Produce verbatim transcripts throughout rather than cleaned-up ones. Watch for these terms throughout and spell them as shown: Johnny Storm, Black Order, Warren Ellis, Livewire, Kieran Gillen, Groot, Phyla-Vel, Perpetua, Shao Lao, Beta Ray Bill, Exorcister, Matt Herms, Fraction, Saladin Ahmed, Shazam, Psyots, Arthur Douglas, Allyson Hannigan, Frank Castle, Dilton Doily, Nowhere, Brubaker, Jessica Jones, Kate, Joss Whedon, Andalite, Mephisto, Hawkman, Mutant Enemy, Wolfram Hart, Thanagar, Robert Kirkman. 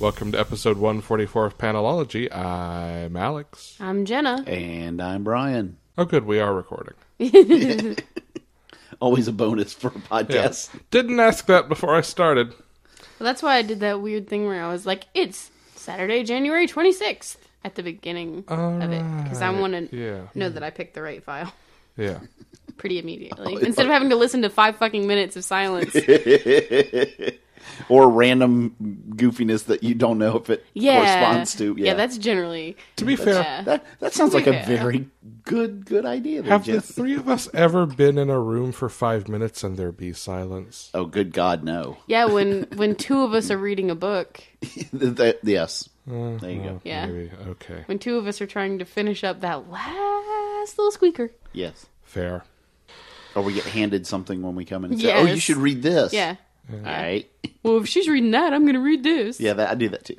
Welcome to episode one forty-four of Panelology. I'm Alex. I'm Jenna. And I'm Brian. Oh, good. We are recording. Always a bonus for a podcast. Yeah. Didn't ask that before I started. Well, that's why I did that weird thing where I was like, it's Saturday, January twenty-sixth at the beginning All of it. Because right. I want to yeah. know that I picked the right file. Yeah. Pretty immediately. Oh, Instead of having to listen to five fucking minutes of silence. Or random goofiness that you don't know if it yeah. corresponds to. Yeah. yeah, that's generally... To be fair... Yeah. That, that sounds like fair. a very good good idea. There, Have Jeff. the three of us ever been in a room for five minutes and there be silence? Oh, good God, no. Yeah, when, when two of us are reading a book. that, yes. Uh, there you uh, go. Yeah. Maybe. Okay. When two of us are trying to finish up that last little squeaker. Yes. Fair. Or we get handed something when we come in and yes. say, oh, you should read this. Yeah. Yeah. All right. Well, if she's reading that, I'm going to read this. Yeah, that, I do that too.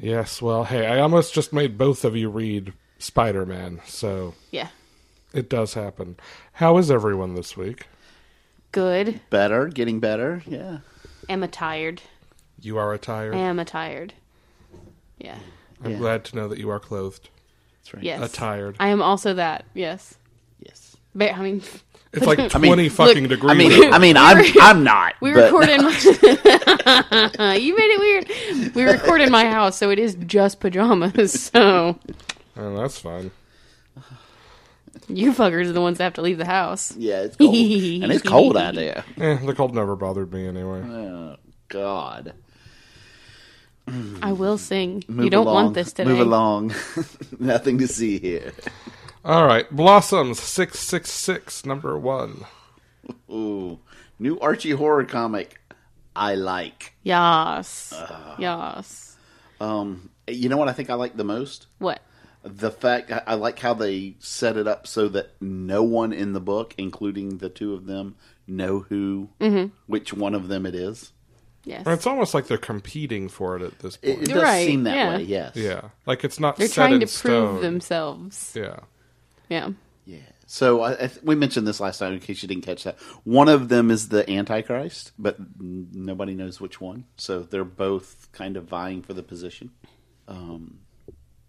Yes, well, hey, I almost just made both of you read Spider-Man, so... Yeah. It does happen. How is everyone this week? Good. Better, getting better, yeah. Am I tired? You are attired? Am I tired? Yeah. I'm yeah. glad to know that you are clothed. That's right. Yes. Attired. I am also that, yes. Yes. But, I mean... It's like twenty I mean, fucking look, degrees. I mean, I mean, I'm I'm not. We record in. No. You made it weird. We record in my house, so it is just pajamas. So. Oh, that's fine. You fuckers are the ones that have to leave the house. Yeah, it's cold, and it's cold out there. Eh, the cold never bothered me anyway. Oh God. I will sing. Move you don't along. want this today. Move along. Nothing to see here. All right, Blossoms six six six, number one. Ooh, new Archie horror comic I like. Yas. Uh, yes. Um, you know what I think I like the most? What? The fact, I, I like how they set it up so that no one in the book, including the two of them, know who, mm-hmm. which one of them it is. Yes. It's almost like they're competing for it at this point. It, it does right. seem that yeah. way, yes. Yeah, like it's not they're set in stone. They're trying to prove themselves. Yeah. Yeah. Yeah. So I, I th- we mentioned this last time in case you didn't catch that. One of them is the Antichrist, but n- nobody knows which one. So they're both kind of vying for the position. Um,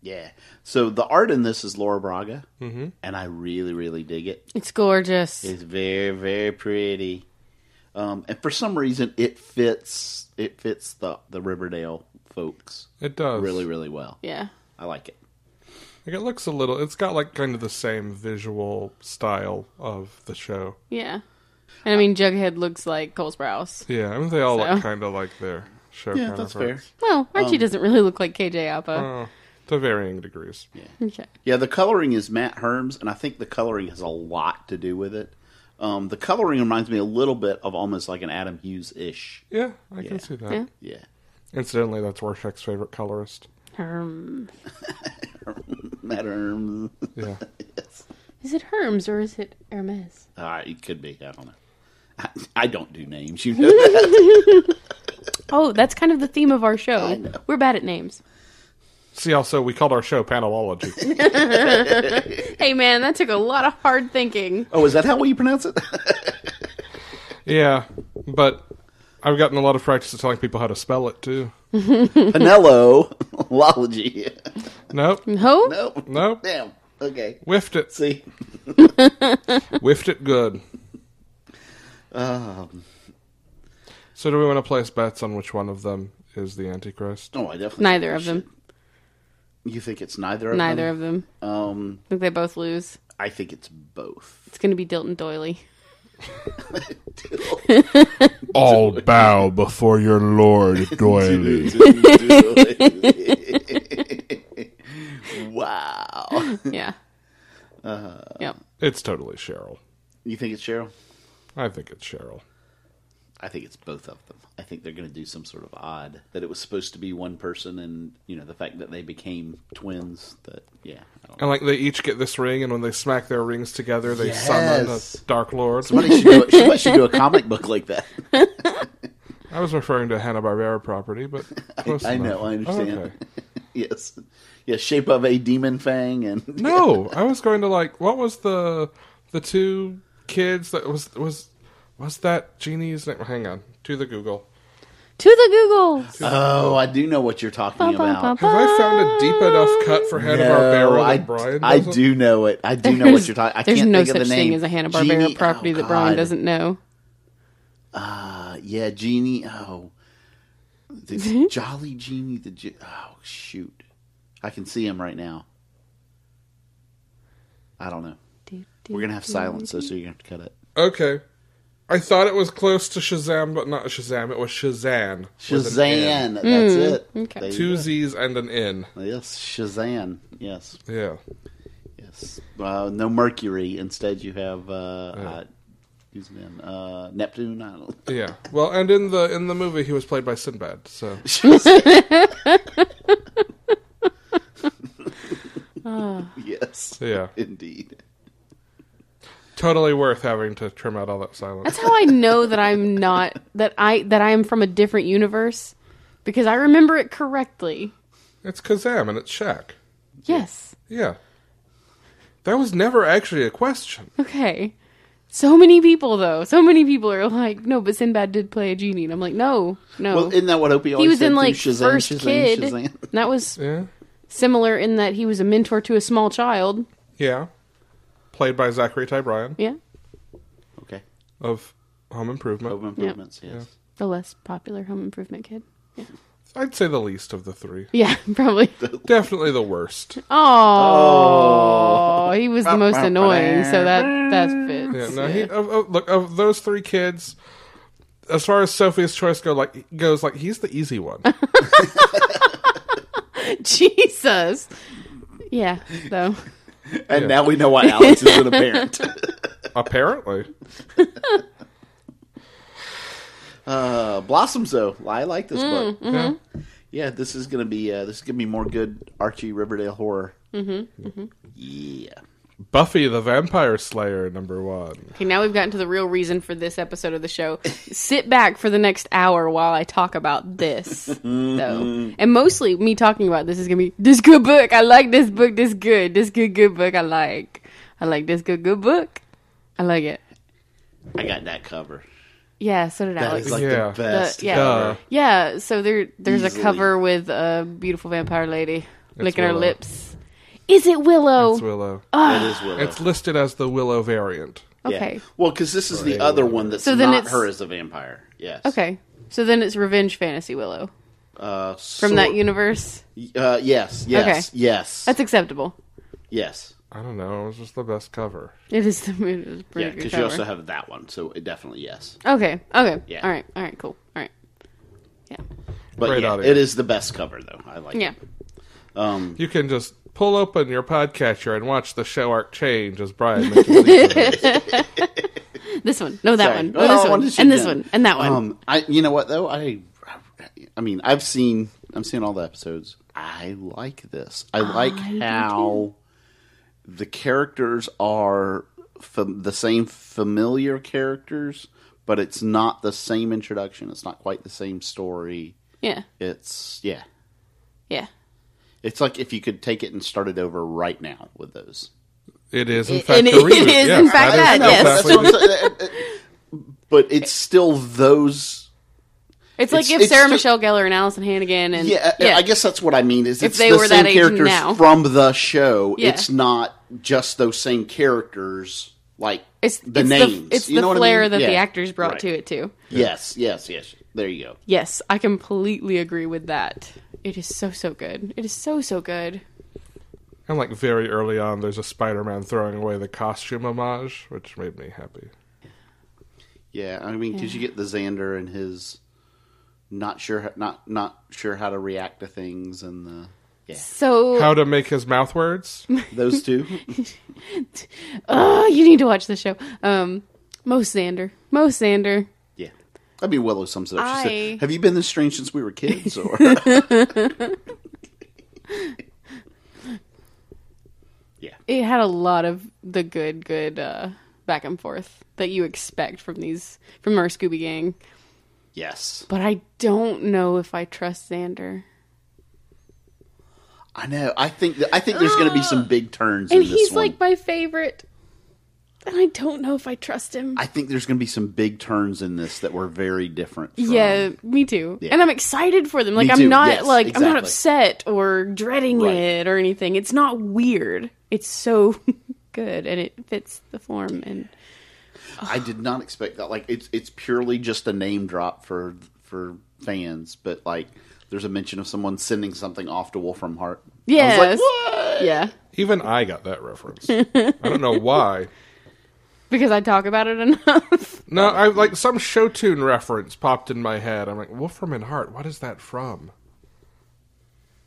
yeah. So the art in this is Laura Braga, mm-hmm. and I really, really dig it. It's gorgeous. It's very, very pretty. Um, and for some reason, it fits it fits the, the Riverdale folks. It does. Really, really well. Yeah. I like it. Like it looks a little, it's got like kind of the same visual style of the show. Yeah. And I mean, Jughead looks like Cole Sprouse. Yeah, I mean, they all so. look kind of like their show. Yeah, counterparts. That's fair. Well, Archie um, doesn't really look like K J Apa. Uh, to varying degrees. Yeah. Okay. Yeah, the coloring is Matt Herms, and I think the coloring has a lot to do with it. Um, the coloring reminds me a little bit of almost like an Adam Hughes-ish. Yeah, I yeah. can see that. Yeah. yeah. Incidentally, that's Rorschach's favorite colorist. Herm. Matt Herms. Yeah. Yes. Is it Herms or is it Hermes? Uh, it could be. I don't know. I, I don't do names. You know that. Oh, that's kind of the theme of our show. We're bad at names. See, also, we called our show Panelology. Hey, man, that took a lot of hard thinking. Oh, is that how you pronounce it? Yeah, but I've gotten a lot of practice at telling people how to spell it, too. Panelology. Nope. No? Nope. Nope. Damn. Okay. Whiffed it. See? Whiffed it good. Um. So do we want to place bets on which one of them is the Antichrist? Oh, I definitely Neither of them. You think it's neither of neither them? Neither of them. Um, I think they both lose. I think it's both. It's going to be Dilton Doily. All bow before your Lord Doily. Wow. Yeah. Uh, yep. It's totally Cheryl. You think it's Cheryl? I think it's Cheryl. I think it's both of them. I think they're going to do some sort of odd, that it was supposed to be one person, and, you know, the fact that they became twins, that, yeah. I don't and, know. Like, they each get this ring, and when they smack their rings together, they yes. summon a Dark Lord. Somebody should, do, somebody should do a comic book like that. I was referring to Hanna-Barbera property, but I, I know, I understand. Oh, okay. Yes. Yeah, Shape of a Demon Fang. and No, I was going to, like, what was the the two kids that was was... What's that genie's name? Hang on. To the Google. To the Google. To the oh, Google. I do know what you're talking ba, about. Ba, ba, ba. Have I found a deep enough cut for Hanna-Barbera? No, I, Brian I do know it. I do there's, know what you're talking about. There's can't no think such of the name. Thing as a Hanna-Barbera Genie, property oh, that Brian doesn't know. Uh, yeah, Genie. Oh. The Jolly Genie. The G- Oh, shoot. I can see him right now. I don't know. Do, do, We're going to have do, silence, do, though, so you're going to have to cut it. Okay. I thought it was close to Shazam, but not Shazam. It was Shazan. Shazan. That's mm. it. Okay. Two Z's and an N. Yes, Shazan. Yes. Yeah. Yes. Uh, no Mercury. Instead, you have uh, yeah. uh, who's been uh, Neptune. I don't know. Yeah. Well, and in the in the movie, he was played by Sinbad. So. Yes. Yeah. Indeed. Totally worth having to trim out all that silence. That's how I know that I'm not that I that I am from a different universe, because I remember it correctly. It's Kazam and it's Shaq. Yes. Yeah. That was never actually a question. Okay. So many people though. So many people are like, no, but Sinbad did play a genie, and I'm like, no, no. Well, isn't that what Opie always said? He was in like Shazam, first Shazam, kid. Shazam. And that was yeah. similar in that he was a mentor to a small child. Yeah. Played by Zachary Ty Bryan. Yeah. Okay. Of Home Improvement. Home Improvements, yep. Yes. Yeah. The less popular Home Improvement kid. Yeah. I'd say the least of the three. Yeah, probably. Definitely the worst. Aww. Oh, he was the most annoying, so that that fits. Yeah. No, yeah. He, of, of, look, of those three kids, as far as Sophie's Choice go, like goes, like he's the easy one. Jesus. Yeah. Though. And yeah. now we know why Alex isn't a parent. Apparently. uh, Blossoms, though. I like this mm, book. Mm-hmm. Yeah, this is gonna be uh, this is gonna be more good Archie Riverdale horror. Mm-hmm, mm-hmm. Yeah. Buffy the Vampire Slayer, number one. Okay, now we've gotten to the real reason for this episode of the show. Sit back for the next hour while I talk about this, though. And mostly me talking about this is going to be, this good book, I like this book, this good, this good, good book, I like. I like this good, good book. I like it. I got that cover. Yeah, so did that Alex. That is like yeah. the best the, yeah. cover. Yeah, so there, there's Easily. a cover with a beautiful vampire lady it's licking her lips. Is it Willow? It's Willow. Ugh. It is Willow. It's listed as the Willow variant. Okay. Yeah. Well, because this is or the other one that's so not her as a vampire. Yes. Okay. So then it's Revenge Fantasy Willow. Uh, so, From that universe? Uh, yes. Yes. Okay. Yes. That's acceptable. Yes. I don't know. It was just the best cover. It is the it is pretty yeah, because you also have that one, so it definitely yes. Okay. Okay. Yeah. All right. All right. Cool. All right. Yeah. But Great yeah, audio. It is the best cover, though. I like yeah. it. Yeah. Um, you can just pull open your podcatcher and watch the show arc change as Brian mentions This one. No, that Sorry. one. No, this oh, one. And this one. And that one. Um, I, you know what, though? I I mean, I've seen I'm seeing all the episodes. I like this. I like I how the characters are fam- the same familiar characters, but it's not the same introduction. It's not quite the same story. Yeah. It's, yeah. Yeah. It's like if you could take it and start it over right now with those. It is, in it, fact, it, the reason. It is, yes, in fact, that, that yes. But it's still those. It's, it's like if it's Sarah just, Michelle Gellar and Allyson Hannigan. And, yeah, yeah, I guess that's what I mean. Is it's if they the were same that characters now. From the show. Yeah. It's not just those same characters, like it's, the it's names. The, it's you the know flair what I mean? that yeah. the actors brought right. to it, too. Yes, yes, yes. There you go. Yes, I completely agree with that. It is so, so good. It is so, so good. And, like, very early on, there's a Spider-Man throwing away the costume homage, which made me happy. Yeah, I mean, because yeah. you get the Xander and his not sure, not, not sure how to react to things and the... Yeah. So how to make his mouth words? Those two. Oh, you need to watch the show. Um, Mo Sander. Mo Sander. Yeah. I mean, Willow sums it up. I... She said, have you been this strange since we were kids? Or yeah. It had a lot of the good, good uh, back and forth that you expect from these, from our Scooby Gang. Yes. But I don't know if I trust Xander. I know. I think th- I think there's uh, going to be some big turns in this one. And he's like my favorite. And I don't know if I trust him. I think there's going to be some big turns in this that were very different. From... Yeah, me too. Yeah. And I'm excited for them. Like me I'm too. not yes, like exactly. I'm not upset or dreading right. it or anything. It's not weird. It's so good and it fits the form and oh. I did not expect that. Like it's it's purely just a name drop for for fans, but like there's a mention of someone sending something off to Wolfram Hart. Yes. I was like, what? Yeah. Even I got that reference. I don't know why. Because I talk about it enough. No, I like some show tune reference popped in my head. I'm like, Wolfram and Hart, what is that from?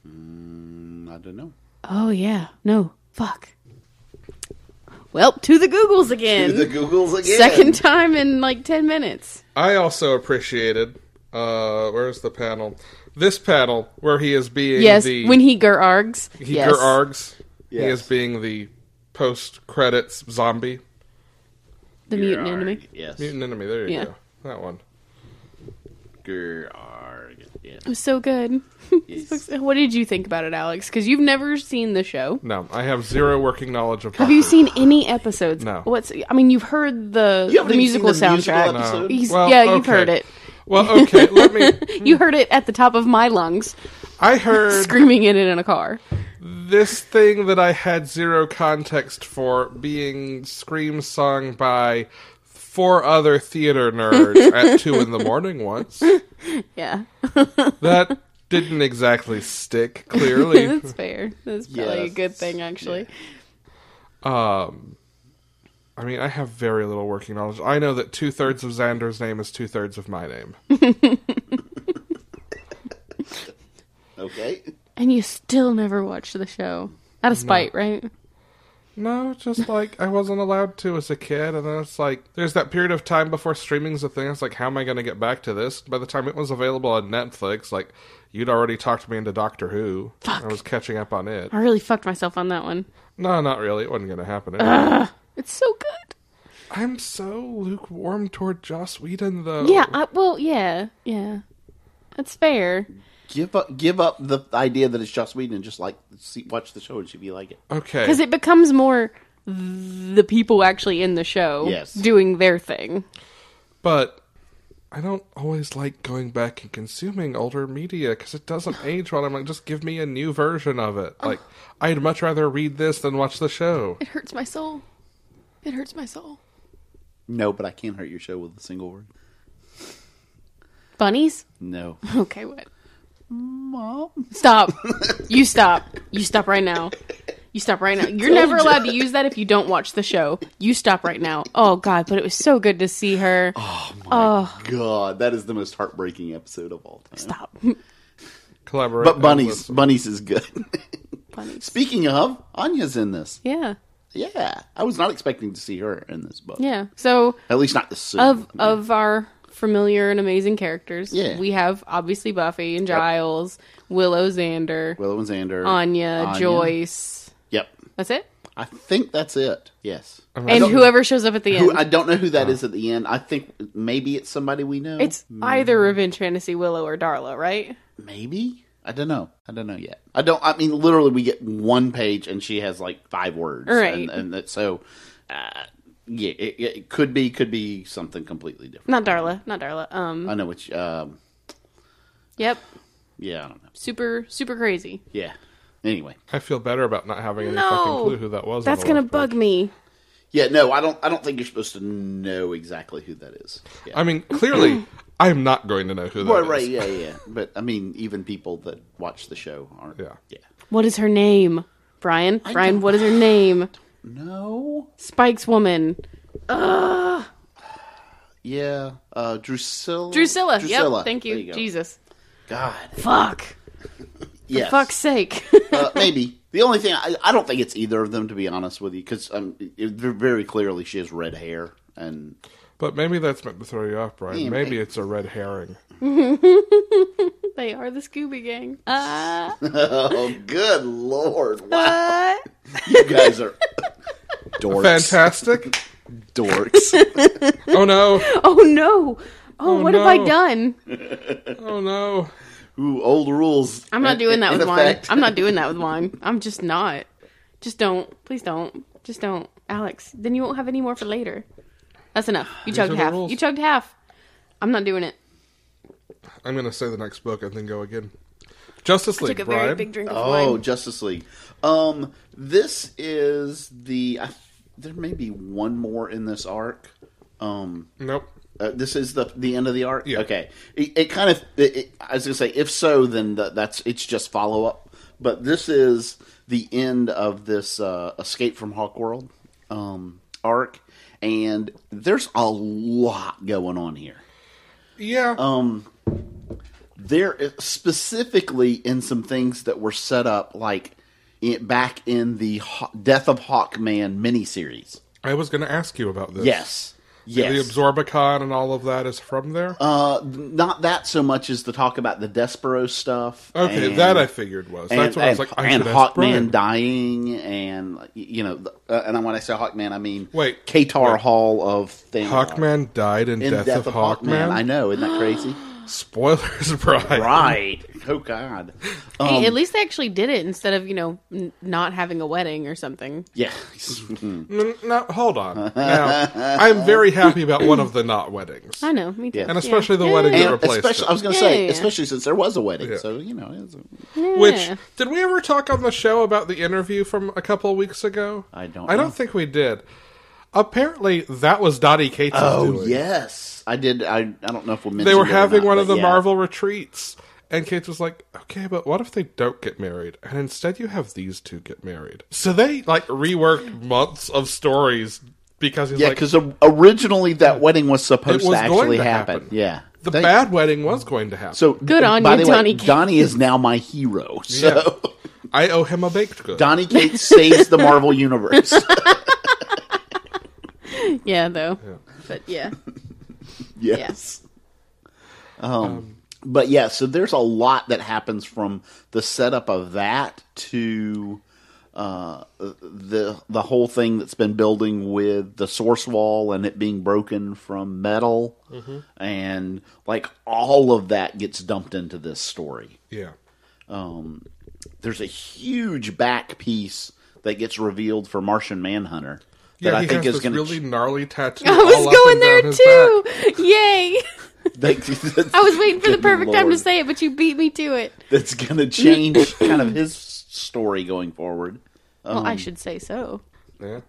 Mm, I don't know. Oh, yeah. No. Fuck. Well, to the Googles again. To the Googles again. Second time in like ten minutes. I also appreciated, uh, where's the panel? This panel where he is being yes, the... Yes, when he ger-args. He yes. ger-args. Yes. He is being the post-credits zombie. The Ger-arg. Mutant Enemy. Yes. Mutant Enemy, there you yeah. go. That one. Ger-arg. Yeah. It was so good. Yes. What did you think about it, Alex? Because you've never seen the show. No, I have zero working knowledge of it. Have you seen any episodes? No. What's? I mean, you've heard the, you the musical seen the soundtrack. Musical no. well, yeah, okay. You've heard it. Well, okay, let me... You heard it at the top of my lungs. I heard... Screaming in it in a car. This thing that I had zero context for being scream sung by four other theater nerds at two in the morning once. Yeah. That didn't exactly stick, clearly. That's fair. That's probably yes. a good thing, actually. Yeah. Um... I mean, I have very little working knowledge. I know that two-thirds of Xander's name is two-thirds of my name. Okay. And you still never watched the show. Out of spite, no. right? No, just like, I wasn't allowed to as a kid. And then it's like, there's that period of time before streaming's a thing. It's like, how am I going to get back to this? By the time it was available on Netflix, like, you'd already talked me into Doctor Who. Fuck. I was catching up on it. I really fucked myself on that one. No, not really. It wasn't going to happen anyway. It's so good. I'm so lukewarm toward Joss Whedon, though. Yeah, I, well, yeah, yeah. That's fair. Give up give up the idea that it's Joss Whedon and just like see, watch the show and she'd be like it. Okay. Because it becomes more the people actually in the show yes. doing their thing. But I don't always like going back and consuming older media because it doesn't age well. I'm like, just give me a new version of it. Like, I'd much rather read this than watch the show. It hurts my soul. It hurts my soul. No, but I can't hurt your show with a single word. Bunnies? No. Okay, what? Mom. Stop. You stop. You stop right now. You stop right now. You're never allowed to use that if you don't watch the show. You stop right now. Oh, God, but it was so good to see her. Oh, my oh. God. That is the most heartbreaking episode of all time. Stop. Collaborate. But Bunnies. Bunnies is good. Bunnies. Speaking of, Anya's in this. Yeah. Yeah, I was not expecting to see her in this book. Yeah, so at least not the suit of I mean. of our familiar and amazing characters. Yeah, we have obviously Buffy and Giles, yep. Willow, Xander, Willow and Xander, Anya, Anya, Joyce. Yep, that's it. I think that's it. Yes, and I whoever shows up at the who, end. I don't know who that oh. is at the end. I think maybe it's somebody we know. It's maybe. either Revenge Fantasy Willow or Darla, right? Maybe. I don't know. I don't know yet. I don't. I mean, literally, we get one page, and she has like five words, right? And, and so, uh, yeah, it, it could be could be something completely different. Not Darla. Not Darla. Um, I know which. Um, yep. Yeah, I don't know. Super, super crazy. Yeah. Anyway, I feel better about not having any no, fucking clue who that was. That's gonna bug page. me. Yeah. No, I don't. I don't think you're supposed to know exactly who that is. Yeah. I mean, clearly. I'm not going to know who that right, is. Right, yeah, yeah. But, I mean, even people that watch the show aren't. Yeah. yeah. What is her name? Brian? I Brian, what is her name? No. Spike's woman. Ugh. Yeah. Uh, Drusilla. Drusilla. Drusilla. Yep, thank you. you Jesus. God. Fuck. Yes. For fuck's sake. uh, maybe. The only thing, I, I don't think it's either of them, to be honest with you, because um, very clearly she has red hair. And But maybe that's meant to throw you off, Brian. Yeah, maybe right. It's a red herring. They are the Scooby Gang. Uh... Oh, good Lord. Wow. Uh... You guys are dorks. Fantastic. Dorks. Oh, no. Oh, no. Oh, oh what no. have I done? Oh, no. Ooh, old rules. I'm not doing that with wine. I'm not doing that with wine. I'm just not. Just don't. Please don't. Just don't. Alex, then you won't have any more for later. That's enough. You chugged half. You chugged half. I'm not doing it. I'm going to say the next book and then go again. Justice League, I took a Brian. Very big drink of oh, wine. Oh, Justice League. Um, this is the... I, there may be one more in this arc. Um, nope. Uh, this is the the end of the arc? Yeah. Okay. It, it kind of... It, it, I was going to say, if so, then the, that's it's just follow-up. But this is the end of this uh, Escape from Hawkworld um, arc. And there's a lot going on here. Yeah. Um, there is, specifically in some things that were set up, like, in, back in the Haw- Death of Hawkman miniseries. I was going to ask you about this. Yes. Yes. The Absorbicon and all of that is from there? Uh, not that so much as the talk about the Despero stuff. Okay, and, that I figured was. That's and, what I was and, like, I And Hawkman dying, and, you know, uh, and when I say Hawkman, I mean wait, Katar wait. Hall of things. Hawkman died in, in Death, Death of, of Hawkman? Hawkman? I know, isn't that crazy? Spoilers, Brian. Right. Oh, God. Um, hey, at least they actually did it instead of, you know, n- not having a wedding or something. Yeah. no, no, hold on. Now, I'm very happy about one of the not weddings. I know, me too. And especially yeah. the yeah. wedding and that replaced it. I was going to yeah, say, yeah. especially since there was a wedding. Yeah. So, you know. It was a... yeah. Which, did we ever talk on the show about the interview from a couple of weeks ago? I don't I know. don't think we did. Apparently, that was Dottie Cates' oh, doing. Oh, yes. I did. I, I don't know if we mentioned. They were it having or not, one of the yeah. Marvel retreats, and Kate was like, "Okay, but what if they don't get married, and instead you have these two get married?" So they like reworked months of stories because he's yeah, because like, originally that wedding was supposed was to actually to happen. happen. Yeah, the they, bad wedding was going to happen. So good on you, Donnie. Donnie is now my hero. So yeah. I owe him a baked good. Donnie Cates saves the Marvel universe. yeah, though, yeah. but yeah. Yes. Yeah. Um, um, but yeah, so there's a lot that happens from the setup of that to uh, the the whole thing that's been building with the source wall and it being broken from metal. Mm-hmm. And like all of that gets dumped into this story. Yeah. Um, there's a huge back piece that gets revealed for Martian Manhunter. That yeah, I he think has is this really ch- gnarly tattoo. I was all going there too. Yay! That, I was waiting for the perfect Lord. time to say it, but you beat me to it. That's going to change kind of his story going forward. Well, um, I should say so. Yeah.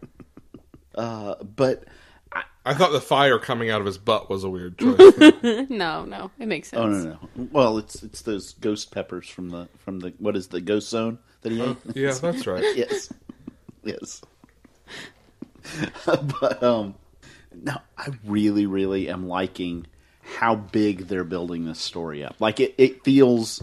Uh, but I, I thought the fire coming out of his butt was a weird choice. no, no, it makes sense. Oh no, no. Well, it's it's those ghost peppers from the from the what is the ghost zone that he ate? Yeah, that's right. yes, yes. But um, no, I really, really am liking how big they're building this story up. Like it, it feels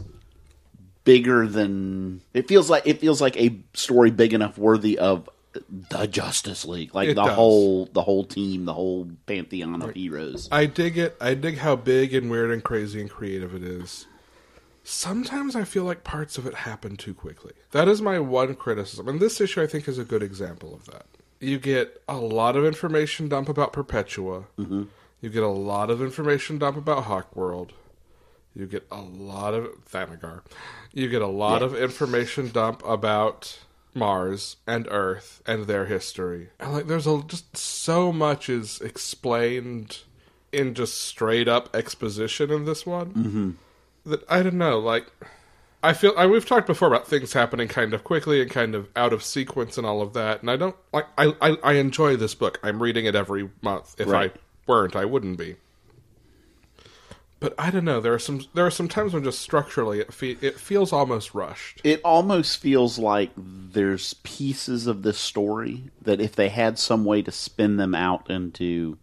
bigger than it feels like. It feels like a story big enough worthy of the Justice League, like it the does. whole, the whole team, the whole pantheon of heroes. I dig it. I dig how big and weird and crazy and creative it is. Sometimes I feel like parts of it happen too quickly. That is my one criticism, and this issue I think is a good example of that. You get a lot of information dump about Perpetua. Mm-hmm. You get a lot of information dump about Hawkworld. You get a lot of... Thanagar. You get a lot yeah. of information dump about Mars and Earth and their history. And like, there's a, just so much is explained in just straight-up exposition in this one. Mm-hmm. That, I don't know, like... I feel I, we've talked before about things happening kind of quickly and kind of out of sequence and all of that, and I don't like. I I, I enjoy this book. I'm reading it every month. If right. I weren't, I wouldn't be. But I don't know. There are some there are some times when just structurally it fe- it feels almost rushed. It almost feels like there's pieces of this story that if they had some way to spin them out into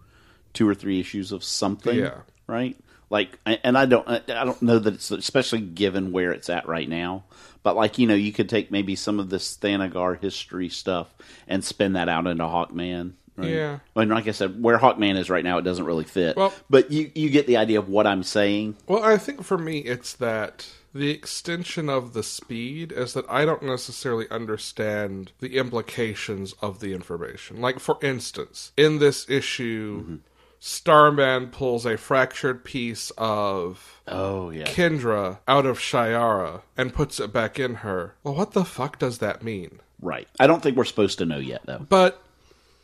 two or three issues of something, yeah. right? Like, and I don't, I don't know that it's, especially given where it's at right now. But like, you know, you could take maybe some of this Thanagar history stuff and spin that out into Hawkman. Right? Yeah. And like I said, where Hawkman is right now, it doesn't really fit. Well, but you, you get the idea of what I'm saying. Well, I think for me, it's that the extension of the speed is that I don't necessarily understand the implications of the information. Like, for instance, in this issue... Mm-hmm. Starman pulls a fractured piece of oh, yeah. Kendra out of Shayera and puts it back in her. Well, what the fuck does that mean? Right. I don't think we're supposed to know yet, though. But,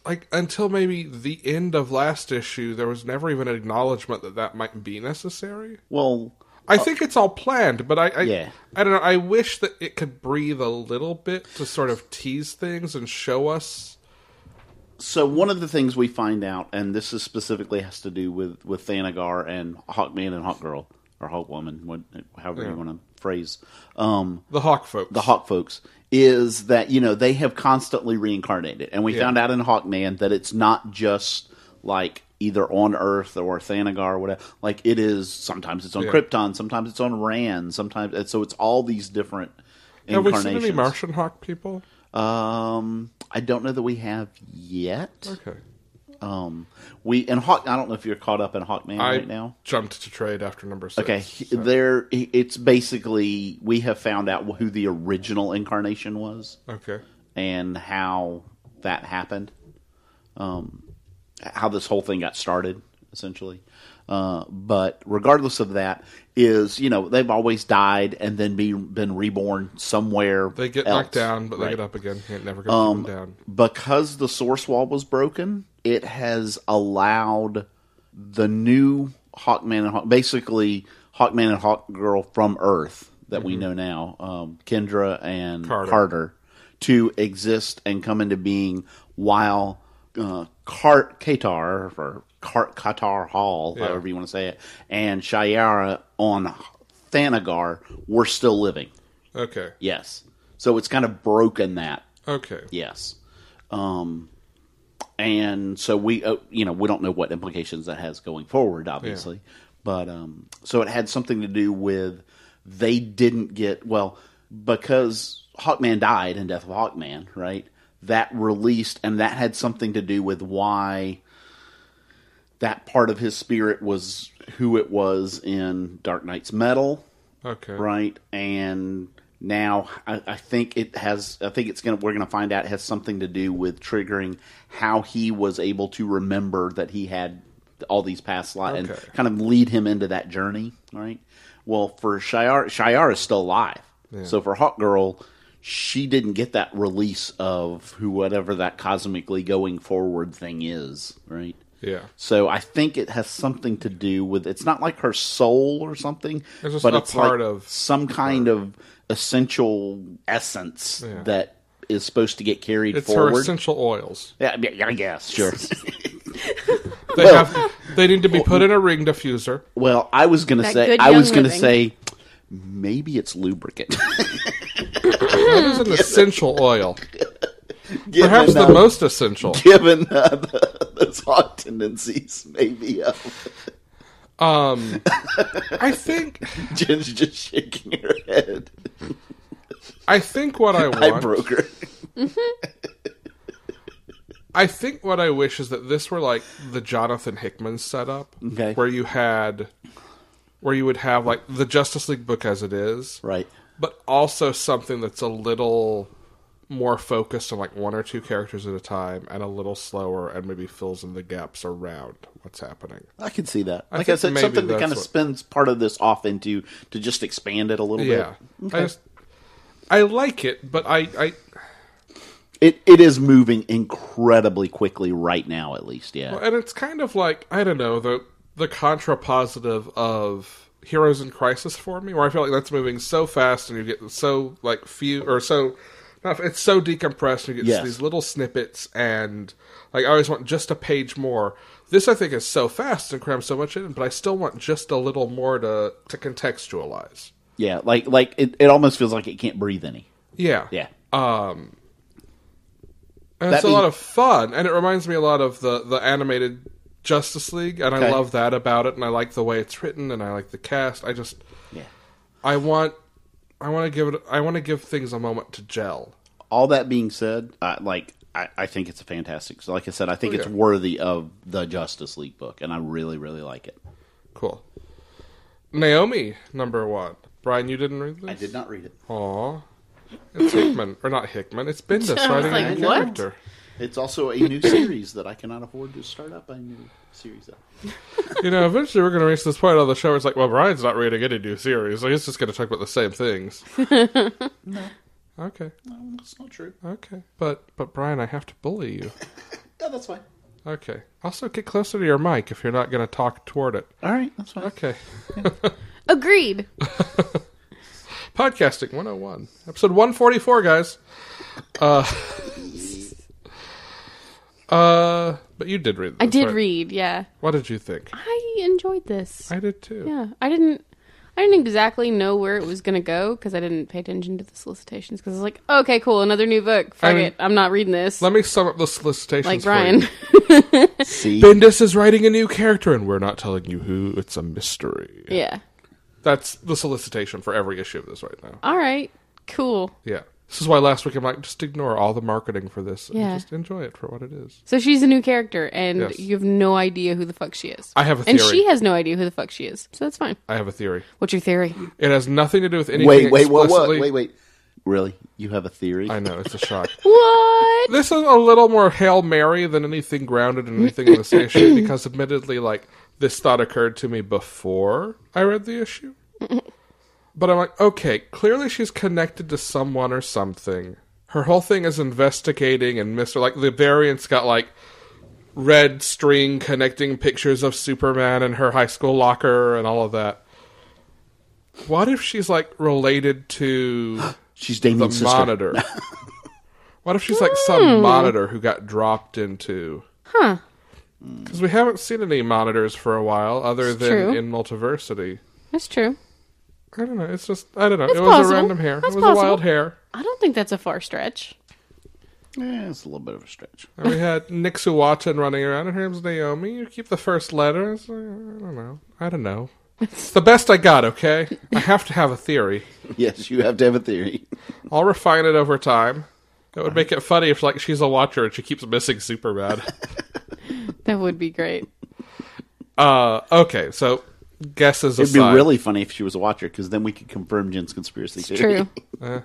like, until maybe the end of last issue, there was never even an acknowledgement that that might be necessary. Well... I think it's all planned, but I I, yeah. I don't know. I wish that it could breathe a little bit to sort of tease things and show us. So one of the things we find out, and this is specifically has to do with, with Thanagar and Hawkman and Hawkgirl, or Hawkwoman, however yeah. you want to phrase. Um, the Hawk folks. The Hawk folks, is that, you know, they have constantly reincarnated. And we yeah. found out in Hawkman that it's not just, like, either on Earth or Thanagar or whatever. Like, it is, sometimes it's on yeah. Krypton, sometimes it's on Ran, sometimes, and so it's all these different incarnations. Have we seen any Martian Hawk people? Um... I don't know that we have yet. Okay. Um, we and Hawk. I don't know if you're caught up in Hawkman I right now. Jumped to trade after number six. Okay, so. There. It's basically we have found out who the original incarnation was. Okay. And how that happened. Um, how this whole thing got started, essentially. Uh, but regardless of that, is, you know, they've always died and then be, been reborn somewhere. They get else. knocked down, but they right. get up again. Can't never get um, down. Because the source wall was broken, it has allowed the new Hawkman and Hawk, basically Hawkman and Hawkgirl from Earth that mm-hmm. we know now, um, Kendra and Carter. Carter, to exist and come into being while uh, Car- Katar or Qatar Hall, yeah. however you want to say it, and Shayera on Thanagar were still living. Okay. Yes. So it's kind of broken that. Okay. Yes. Um, and so we, uh, you know, we don't know what implications that has going forward, obviously. Yeah. But um, so it had something to do with they didn't get, well, because Hawkman died in Death of Hawkman, right? That released, and that had something to do with why... that part of his spirit was who it was in Dark Knight's Metal. Okay. Right? And now I, I think it has, I think it's gonna, we're gonna find out it has something to do with triggering how he was able to remember that he had all these past lives okay. and kind of lead him into that journey, right? Well, for Shayera, Shayera is still alive. Yeah. So for Hawkgirl, she didn't get that release of who, whatever that cosmically going forward thing is, right? Yeah. So I think it has something to do with... It's not like her soul or something, just but a it's part like of some kind part. of essential essence yeah. that is supposed to get carried it's forward. It's her essential oils. Yeah, I guess, sure. they well, have. They need to be put in a ring diffuser. Well, I was going to say... I was going to say, maybe it's lubricant. That is an essential oil. Given Perhaps the uh, most essential. Given uh, the, those hot tendencies, maybe. Uh, um, I think... Jen's just shaking her head. I think what I want... I broke her. I think what I wish is that this were like the Jonathan Hickman setup. Okay. Where you had... Where you would have like the Justice League book as it is. Right. But also something that's a little... more focused on like one or two characters at a time, and a little slower, and maybe fills in the gaps around what's happening. I can see that. I like I said, something that kind of what... spins part of this off into to just expand it a little yeah. bit. Okay. I just, I like it, but I, I it it is moving incredibly quickly right now, at least. Yeah, well, and it's kind of like I don't know the the contrapositive of Heroes in Crisis for me, where I feel like that's moving so fast, and you get so like few or so. It's so decompressed, and you get yes. these little snippets, and like I always want just a page more. This, I think, is so fast and crams so much in, but I still want just a little more to, to contextualize. Yeah, like like it, it almost feels like it can't breathe any. Yeah. Yeah. Um, and that it's means- a lot of fun, and it reminds me a lot of the, the animated Justice League, and okay. I love that about it, and I like the way it's written, and I like the cast. I just, yeah. I want, I want to give it, I want to give things a moment to gel. All that being said, uh, like I, I think it's a fantastic. Like I said, I think oh, yeah. it's worthy of the Justice League book, and I really, really like it. Cool. Naomi, number one. Brian, you didn't read this? I did not read it. Aw. It's Hickman. Or not Hickman. It's Bendis writing like, a new character. It's also a new series that I cannot afford to start up a new series of. You know, eventually we're going to reach this point on the show where it's like, well, Brian's not reading any new series. Like, he's just going to talk about the same things. No. Okay. No, that's not true. Okay. But, but Brian, I have to bully you. No, that's fine. Okay. Also, get closer to your mic if you're not going to talk toward it. All right. That's fine. Okay. Yeah. Agreed. Podcasting one oh one. Episode one forty-four, guys. Uh, uh, but you did read this, I did right? read, yeah. What did you think? I enjoyed this. I did, too. Yeah. I didn't I didn't exactly know where it was going to go, because I didn't pay attention to the solicitations, because I was like, oh, okay, cool, another new book. Fuck I mean, it. I'm not reading this. Let me sum up the solicitations like Brian. See? Bendis is writing a new character, and we're not telling you who. It's a mystery. Yeah. That's the solicitation for every issue of this right now. All right. Cool. Yeah. This is why last week I'm like, just ignore all the marketing for this and yeah. just enjoy it for what it is. So she's a new character, and yes. you have no idea who the fuck she is. I have a theory. And she has no idea who the fuck she is, so that's fine. I have a theory. What's your theory? It has nothing to do with anything Wait, wait, explicitly. What, what? Wait, wait. Really? You have a theory? I know. It's a shock. What? This is a little more Hail Mary than anything grounded in anything in this issue, because admittedly, like, this thought occurred to me before I read the issue. But I'm like, okay, clearly she's connected to someone or something. Her whole thing is investigating and Mister Like, the variant's got, like, red string connecting pictures of Superman and her high school locker and all of that. What if she's, like, related to she's Damian's sister. Monitor? What if she's, like, some monitor who got dropped into... Huh. Because we haven't seen any monitors for a while, other it's than true. In Multiversity. That's true. I don't know. It's just, I don't know. It's it was possible. A random hair. That's it was possible. A wild hair. I don't think that's a far stretch. Yeah, it's a little bit of a stretch. And we had Nick Suwatan running around, and her name's Naomi. You keep the first letter. Like, I don't know. I don't know. It's the best I got, okay? I have to have a theory. Yes, you have to have a theory. I'll refine it over time. It would make it funny if, like, she's a watcher and she keeps missing Superman. That would be great. Uh, okay, so guesses It'd aside. It'd be really funny if she was a Watcher, because then we could confirm Jen's conspiracy it's theory. True. Because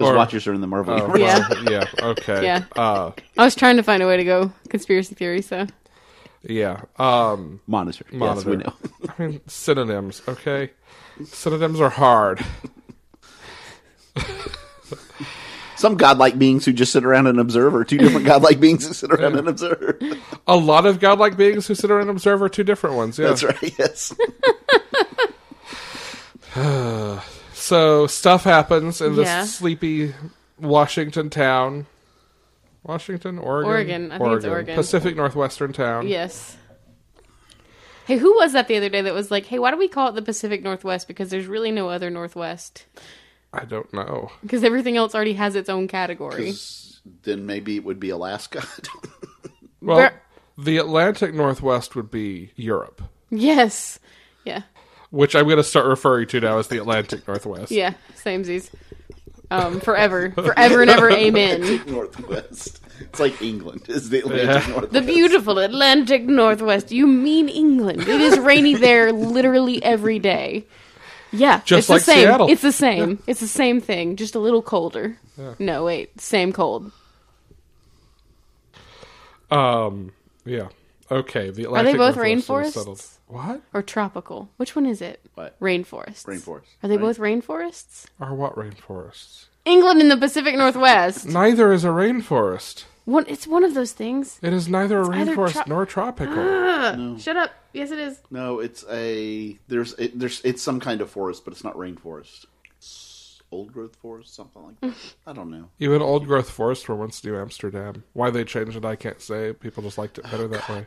uh, Watchers are in the Marvel oh, universe. Yeah. yeah, okay. Yeah. Uh, I was trying to find a way to go conspiracy theory, so. Yeah. Um, monitor. Monitor. Yes, we know. I mean, synonyms, okay? Synonyms are hard. Some godlike beings who just sit around and observe are two different godlike beings who sit around yeah. and observe. A lot of godlike beings who sit around and observe are two different ones, yeah. That's right, yes. So, stuff happens in this yeah. sleepy Washington town. Washington, Oregon? Oregon, I Oregon. think it's Oregon. Pacific Northwestern town. Yes. Hey, who was that the other day that was like, hey, why do we call it the Pacific Northwest? Because there's really no other Northwest. I don't know. Because everything else already has its own category. Then maybe it would be Alaska. Well, Where? the Atlantic Northwest would be Europe. Yes. Yeah. Which I'm going to start referring to now as the Atlantic Northwest. Yeah. Samesies. Um, forever. Forever and ever. Amen. Atlantic Northwest. It's like England. It's the Atlantic yeah. Northwest. The beautiful Atlantic Northwest. You mean England. It is rainy there literally every day. Yeah, just it's like the same. Seattle. It's the same. Yeah. It's the same thing, just a little colder. Yeah. No, wait, same cold. Um. Yeah. Okay. The Atlantic are they both rainforests? What? Or tropical? Which one is it? What? Rainforests. Rainforests. Are they Rain- both rainforests? Are what rainforests? England and the Pacific Northwest. Neither is a rainforest. One. It's one of those things. It is neither it's a rainforest tro- nor tropical. Ah, no. Shut up. Yes, it is. No, it's a there's it, there's it's some kind of forest, but it's not rainforest. It's old growth forest, something like that. I don't know. Even old growth forests were once New Amsterdam. Why they changed it, I can't say. People just liked it better oh, that God. way.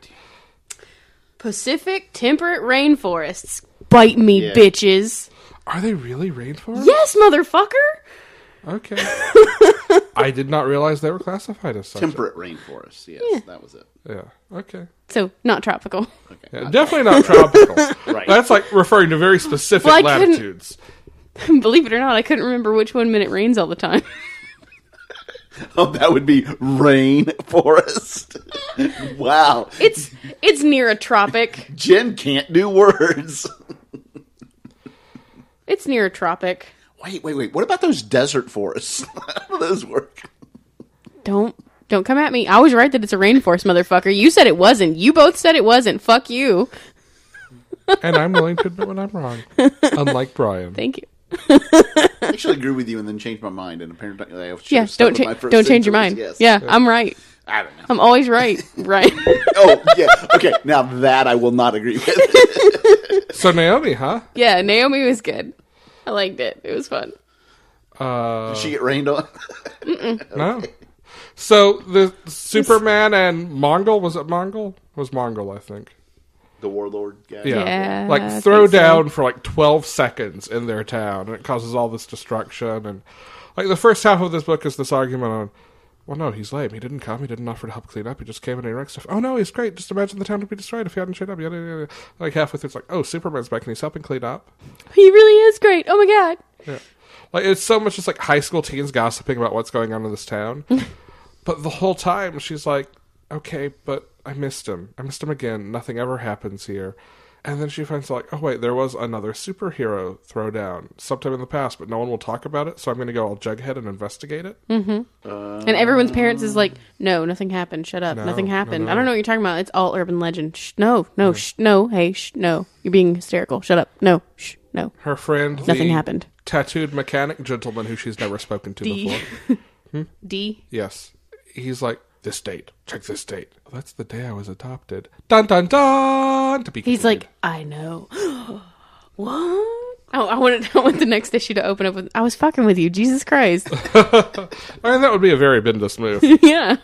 Pacific temperate rainforests. Bite me, yeah. bitches. Are they really rainforests? Yes, motherfucker. Okay. I did not realize they were classified as such. Temperate rainforest. Yes, yeah. That was it. Yeah. Okay. So not tropical. Okay. Yeah, not definitely not tropical. Right. That's like referring to very specific well, latitudes. Believe it or not, I couldn't remember which one minute rains all the time. Oh, that would be rainforest. Wow. It's it's near a tropic. Jen can't do words. It's near a tropic. Wait, wait, wait. What about those desert forests? How do those work? Don't don't come at me. I was right that it's a rainforest, motherfucker. You said it wasn't. You both said it wasn't. Fuck you. And I'm willing to admit when I'm wrong. Unlike Brian. Thank you. I actually agree with you and then changed my mind. And apparently I should yeah, have don't, cha- my first don't change your mind. Yes. Yeah, yeah, I'm right. I don't know. I'm always right. Right. Oh, yeah. Okay. Now that I will not agree with. So Naomi, huh? Yeah, Naomi was good. I liked it. It was fun. Uh, Did she get rained on? Okay. No. So the Superman and Mongol, was it Mongol? It was Mongol, I think. The warlord guy? Yeah. yeah like throw down so. for like twelve seconds in their town, and it causes all this destruction. And like the first half of this book is this argument on, well, no, he's lame. He didn't come. He didn't offer to help clean up. He just came in and he wrecked stuff. Oh, no, he's great. Just imagine the town would be destroyed if he hadn't showed up. Yada, yada, yada. Like halfway through, it's like, oh, Superman's back and he's helping clean up. He really is great. Oh, my God. Yeah. Like, it's so much just like high school teens gossiping about what's going on in this town. But the whole time, she's like, okay, but I missed him. I missed him again. Nothing ever happens here. And then she finds like, oh, wait, there was another superhero throwdown sometime in the past, but no one will talk about it, so I'm going to go all Jughead and investigate it. Mm-hmm. Uh, and everyone's parents is like, no, nothing happened. Shut up. No, nothing happened. No, no. I don't know what you're talking about. It's all urban legend. Shh, no, no, yeah. shh, no, hey, shh, no. You're being hysterical. Shut up. No, shh, no. Her friend, nothing happened. Tattooed mechanic gentleman who she's never spoken to D. before. hmm? D? Yes. He's like, this date. Check this date. Oh, that's the day I was adopted. Dun, dun, dun! To be He's continued. Like, I know. What? Oh, I wanted, I want the next issue to open up with, I was fucking with you, Jesus Christ. I mean, that would be a very Bendis move. Yeah.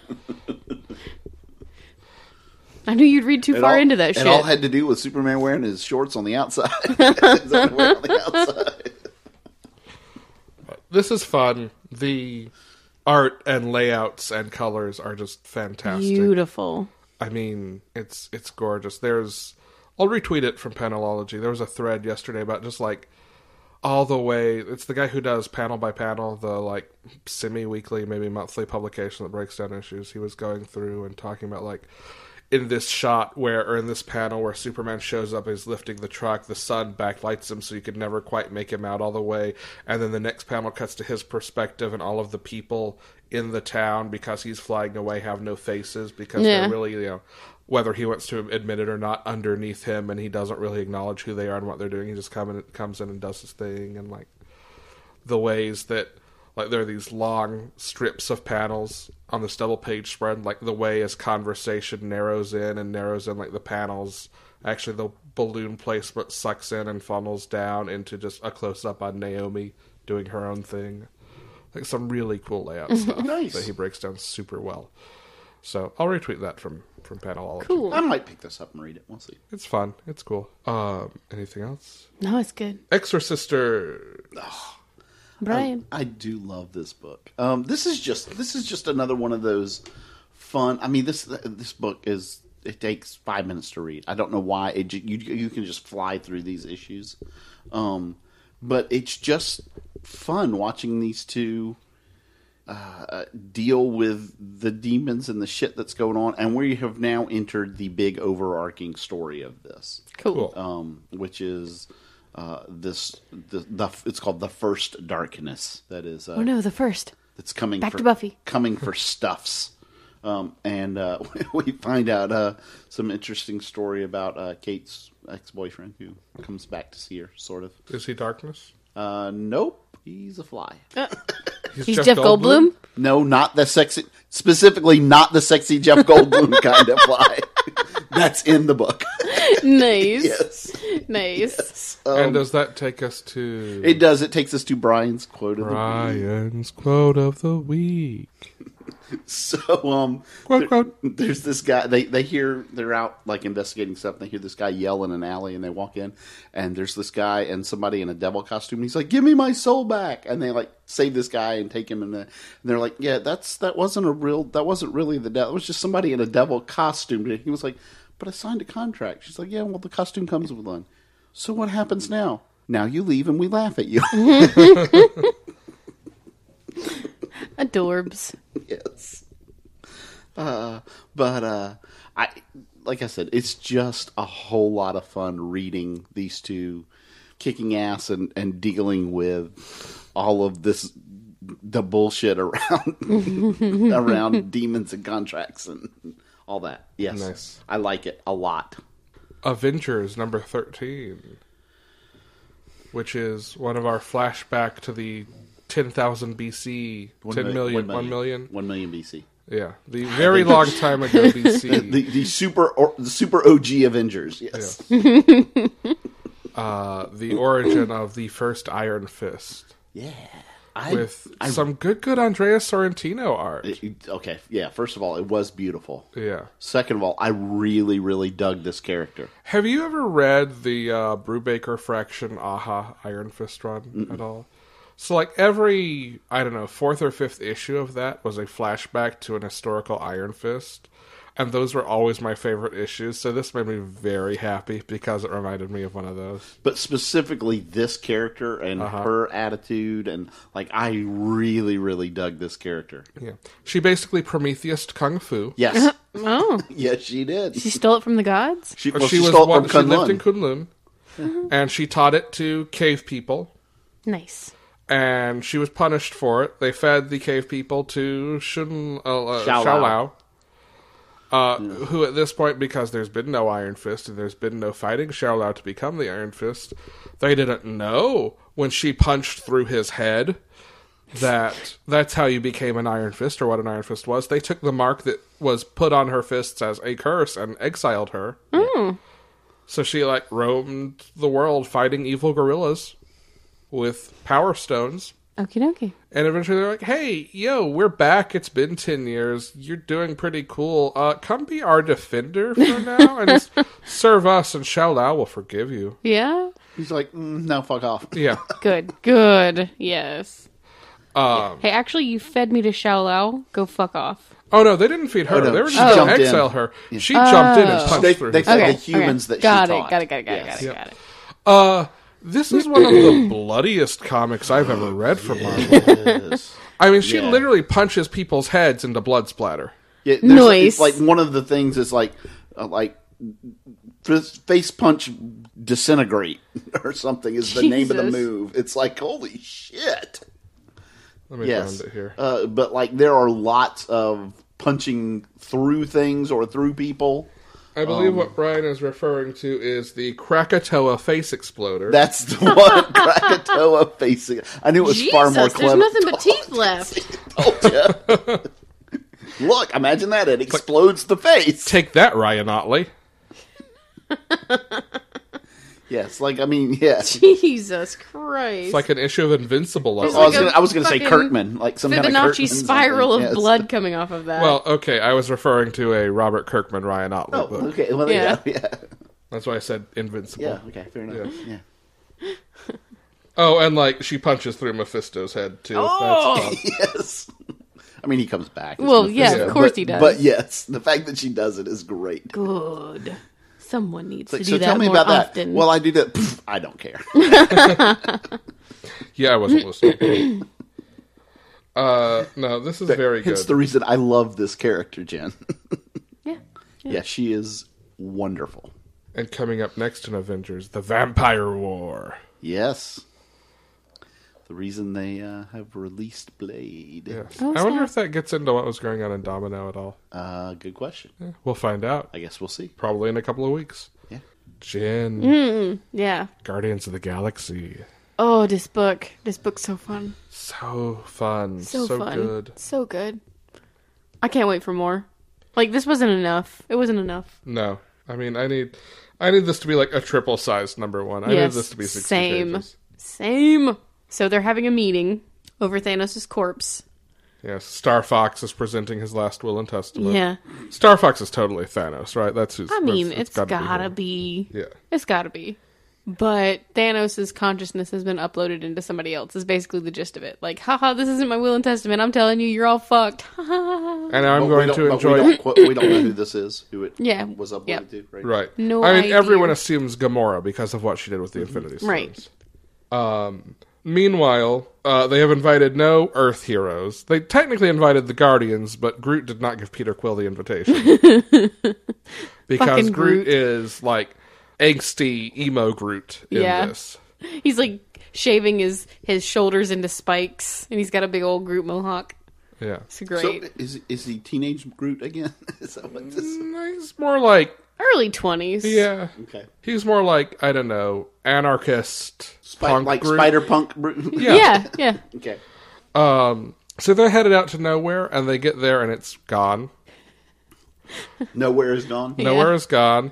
I knew you'd read too it far all, into that it shit. It all had to do with Superman wearing his shorts on the outside. His underwear on the outside. This is fun. The art and layouts and colors are just fantastic. Beautiful. I mean, it's it's gorgeous. There's, I'll retweet it from Panelology. There was a thread yesterday about just like all the way. It's the guy who does panel by panel, the like semi-weekly, maybe monthly publication that breaks down issues. He was going through and talking about like in this shot where, or in this panel where Superman shows up, he's lifting the truck, the sun backlights him so you could never quite make him out all the way, and then the next panel cuts to his perspective and all of the people in the town, because he's flying away, have no faces, because yeah. they're really, you know, whether he wants to admit it or not, underneath him, and he doesn't really acknowledge who they are and what they're doing. He just come in, comes in and does his thing, and like the ways that like there are these long strips of panels on this double page spread, like the way as conversation narrows in and narrows in, like the panels, actually the balloon placement sucks in and funnels down into just a close up on Naomi doing her own thing. Like some really cool layout stuff nice. That he breaks down super well. So I'll retweet that from, from Panelology. Cool. I might pick this up and read it. We'll see. It's fun. It's cool. Um, anything else? No, it's good. Exorcister. Oh. Brian. I, I do love this book. Um, this is just this is just another one of those fun. I mean, this this book is it takes five minutes to read. I don't know why it, you you can just fly through these issues, um, but it's just fun watching these two uh, deal with the demons and the shit that's going on. And we have now entered the big overarching story of this. Cool, um, which is. Uh, this the, the it's called The First Darkness. That is uh, oh no, the first. It's coming back for, to Buffy. Coming for stuffs, um, and uh, we find out uh, some interesting story about uh, Kate's ex-boyfriend who comes back to see her. Sort of. Is he darkness? Uh, nope, he's a fly. Uh, he's, he's Jeff, Jeff Goldblum? Goldblum. No, not the sexy. Specifically, not the sexy Jeff Goldblum kind of fly. That's in the book. Nice. Yes. Nice. Yes. Um, and does that take us to... It does. It takes us to Brian's quote of Brian's the week. Brian's quote of the week. So, um, quote, there, quote. There's this guy, they, they hear, they're out, like, investigating stuff, and they hear this guy yell in an alley, and they walk in, and there's this guy and somebody in a devil costume, and he's like, give me my soul back, and they, like, save this guy and take him, in the, and they're like, yeah, that's, that wasn't a real, that wasn't really the devil, it was just somebody in a devil costume, and he was like, but I signed a contract. She's like, yeah, well, the costume comes with one. So what happens now? Now you leave, and we laugh at you. Adorbs. Yes. Uh, but, uh, I like I said, it's just a whole lot of fun reading these two kicking ass and, and dealing with all of this, the bullshit around around demons and contracts and all that. Yes. Nice. I like it a lot. Avengers number thirteen, which is one of our flashback to the ten thousand B C, ten million, one million. one million B C. Yeah, the very long time ago B C. The, the super or, the super O G Avengers, yes. Yeah. uh, the origin of the first Iron Fist. Yeah. I, with I, some good, good Andrea Sorrentino art. It, okay, yeah, first of all, it was beautiful. Yeah. Second of all, I really, really dug this character. Have you ever read the uh, Brubaker Fraction Aha Iron Fist run Mm-mm. at all? So, like, every, I don't know, fourth or fifth issue of that was a flashback to an historical Iron Fist. And those were always my favorite issues. So this made me very happy because it reminded me of one of those. But specifically this character and uh-huh. her attitude. And, like, I really, really dug this character. Yeah. She basically Prometheus'd Kung Fu. Yes. Oh. Yes, she did. She stole it from the gods? She, well, she, she was stole one, it from Kunlun. She lived in Kunlun. Uh-huh. And she taught it to cave people. Nice. And she was punished for it. They fed the cave people to Shun, uh, Shao Lao, uh, yeah. who at this point, because there's been no Iron Fist and there's been no fighting Shao Lao to become the Iron Fist, they didn't know when she punched through his head that that's how you became an Iron Fist or what an Iron Fist was. They took the mark that was put on her fists as a curse and exiled her. Mm. So she, like, roamed the world fighting evil gorillas with power stones. Okie dokie. And eventually they're like, hey, yo, we're back. It's been ten years. You're doing pretty cool. Uh, come be our defender for now and just serve us, and Shao Lao will forgive you. Yeah. He's like, mm, no, fuck off. Yeah. Good. Good. Yes. Um, hey, actually, you fed me to Shao Lao. Go fuck off. Oh, no, they didn't feed her. Oh, no. They were just oh. going to exile in. her. Yeah. She oh. jumped in and punched they, through. They fed okay. the humans okay. that got she it, taught. Got it, got it, got yes. it, got it, got it. Uh... This is one of the bloodiest comics I've ever read from Marvel. Yes. I mean, she yeah. literally punches people's heads into blood splatter. Yeah, nice. It's like one of the things is like, uh, like face punch disintegrate or something is the Jesus. name of the move. It's like, holy shit. Let me yes. find it here. Uh, but like, there are lots of punching through things or through people. I believe um, what Brian is referring to is the Krakatoa face exploder. That's the one. Krakatoa face. I knew it was Jesus, far more clever. There's nothing but teeth left. Oh, yeah. Look, imagine that. It explodes like, the face. Take that, Ryan Otley. Yes, like, I mean, yeah. Jesus Christ. It's like an issue of Invincible. Like I was going to say Kirkman. Like some Fibonacci kind of spiral of yes. blood coming off of that. Well, okay, I was referring to a Robert Kirkman, Ryan Otley oh, book. Okay, well, yeah. yeah. yeah. That's why I said Invincible. Yeah, okay, fair enough. Yeah. yeah. Oh, and, like, she punches through Mephisto's head, too. Oh! That's yes. I mean, he comes back. Well, Mephisto, yeah, of course but, he does. But, yes, the fact that she does it is great. Good. Someone needs like, to do so that tell me more about often. That. Well, I do that. Pff, I don't care. Yeah, I wasn't listening. uh, no, this is but, very good. It's the reason I love this character, Jen. yeah, yeah. Yeah, she is wonderful. And coming up next in Avengers, the Vampire War. Yes. The reason they uh, have released Blade. Yes. Oh, I wonder that? if that gets into what was going on in Domino at all. Uh, good question. Yeah, we'll find out. I guess we'll see. Probably in a couple of weeks. Yeah. Jen. Mm, yeah. Guardians of the Galaxy. Oh, this book. This book's so fun. So fun. So, so fun. good. So good. I can't wait for more. Like, this wasn't enough. It wasn't enough. No. I mean, I need I need this to be like a triple-sized number one. I yes, need this to be sixty same. pages. Same. Same. So they're having a meeting over Thanos' corpse. Yes, Star Fox is presenting his last will and testament. Yeah. Star Fox is totally Thanos, right? That's who's... I mean, that's, that's it's gotta, gotta be, be. Yeah. It's gotta be. But Thanos' consciousness has been uploaded into somebody else, is basically the gist of it. Like, haha, this isn't my will and testament. I'm telling you, you're all fucked. And I'm but going to enjoy... We don't, we don't know who this is, who it yeah. was uploaded yep. to, right? Right. No I mean, idea. Everyone assumes Gamora because of what she did with the Infinity Stones. Right. Um, meanwhile, uh, they have invited no Earth heroes. They technically invited the Guardians, but Groot did not give Peter Quill the invitation. Because Groot. Groot is, like... angsty emo Groot in yeah. this. He's like shaving his, his shoulders into spikes, and he's got a big old Groot mohawk. Yeah. It's great. So is is he teenage Groot again? Is that what this is? He's more like... early twenties. Yeah. Okay. He's more like, I don't know, anarchist Sp- punk Like Groot. Spider punk Groot. Yeah. Yeah. yeah. Okay. Um, so they're headed out to Nowhere, and they get there, and it's gone. Nowhere is gone? Nowhere yeah. is gone.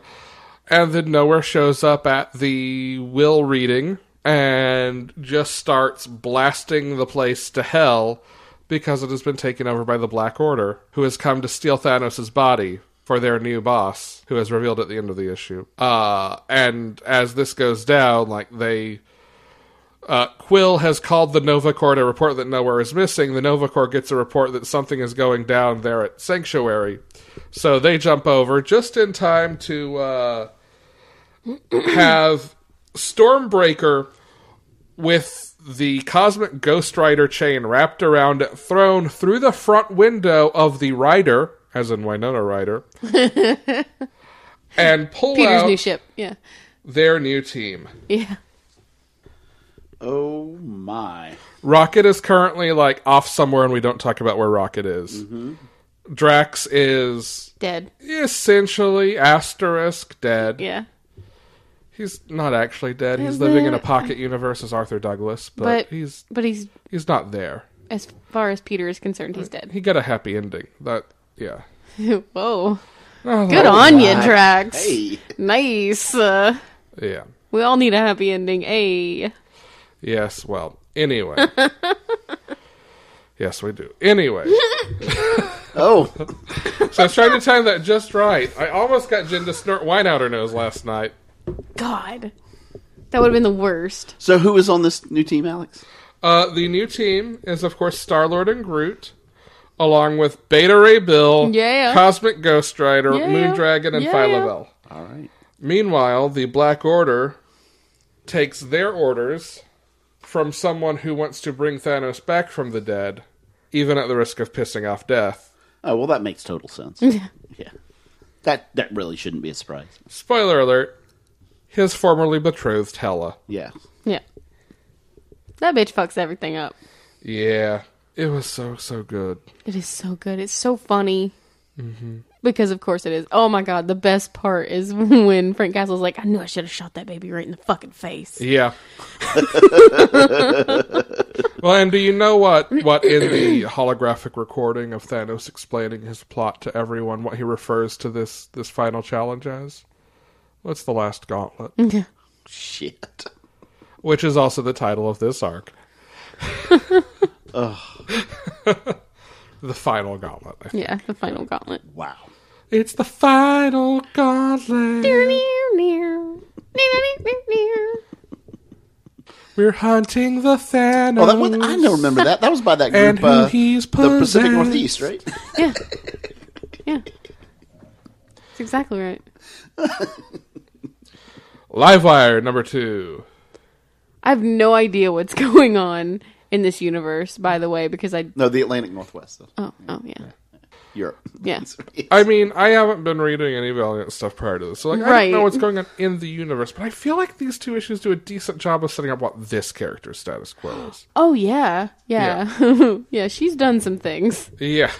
And then Nowhere shows up at the will reading and just starts blasting the place to hell because it has been taken over by the Black Order, who has come to steal Thanos' body for their new boss, who is revealed at the end of the issue. Uh, and as this goes down, like they... Uh, Quill has called the Nova Corps to report that Nowhere is missing. The Nova Corps gets a report that something is going down there at Sanctuary. So they jump over just in time to uh, have Stormbreaker with the Cosmic Ghost Rider chain wrapped around it, thrown through the front window of the Rider, as in Winona Rider, and pull Peter's out new ship. Yeah. Their new team. Yeah. Oh my. Rocket is currently like off somewhere and we don't talk about where Rocket is. Mm-hmm. Drax is... dead. Essentially, asterisk, dead. Yeah. He's not actually dead. He's but, living in a pocket universe as Arthur Douglas, but, but he's... But he's... He's not there. As far as Peter is concerned, he's dead. He got a happy ending. That... Yeah. Whoa. Oh, good on you, Drax. Hey. Nice. Uh, yeah. We all need a happy ending. Hey. Yes, well, anyway. Yes, we do. Anyway. Oh. So I was trying to time that just right. I almost got Jen to snort wine out her nose last night. God. That would have been the worst. So who is on this new team, Alex? Uh, the new team is, of course, Star-Lord and Groot, along with Beta Ray Bill, yeah. Cosmic Ghost Rider, yeah. Moondragon, and yeah. Phyla-Vel. All right. Meanwhile, the Black Order takes their orders... from someone who wants to bring Thanos back from the dead, even at the risk of pissing off death. Oh, well, that makes total sense. Yeah. yeah. That that really shouldn't be a surprise. Spoiler alert, his formerly betrothed Hela. Yeah. Yeah. That bitch fucks everything up. Yeah. It was so, so good. It is so good. It's so funny. Mm-hmm. Because, of course, it is. Oh, my God. The best part is when Frank Castle's like, I knew I should have shot that baby right in the fucking face. Yeah. Well, and do you know what, what in the holographic recording of Thanos explaining his plot to everyone, what he refers to this, this final challenge as? What's the last gauntlet? Yeah. Shit. Which is also the title of this arc. Ugh. The final gauntlet. I think. Yeah, the final gauntlet. Wow. It's the final gauntlet. We're hunting the Thanos. Oh, that was, I don't remember that. That was by that group. And who uh, he's the Pacific Northeast, right? Yeah. Yeah. That's exactly right. Livewire number two. I have no idea what's going on. In this universe, by the way, because I... No, the Atlantic Northwest. Though. Oh, yeah. oh, yeah. Europe. Yeah. I mean, I haven't been reading any Valiant stuff prior to this, so like, right. I don't know what's going on in the universe, but I feel like these two issues do a decent job of setting up what this character's status quo is. Oh, yeah. Yeah. Yeah, yeah she's done some things. Yeah.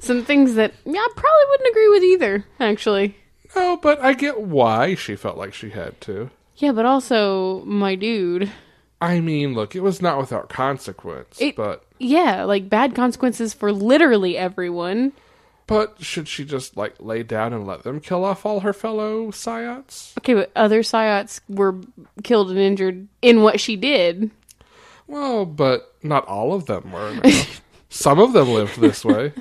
Some things that yeah, I probably wouldn't agree with either, actually. No, but I get why she felt like she had to. Yeah, but also, my dude... I mean, look, it was not without consequence, it, but... Yeah, like, bad consequences for literally everyone. But should she just, like, lay down and let them kill off all her fellow Psyots? Okay, but other Psyots were killed and injured in what she did. Well, but not all of them were. Some of them lived this way.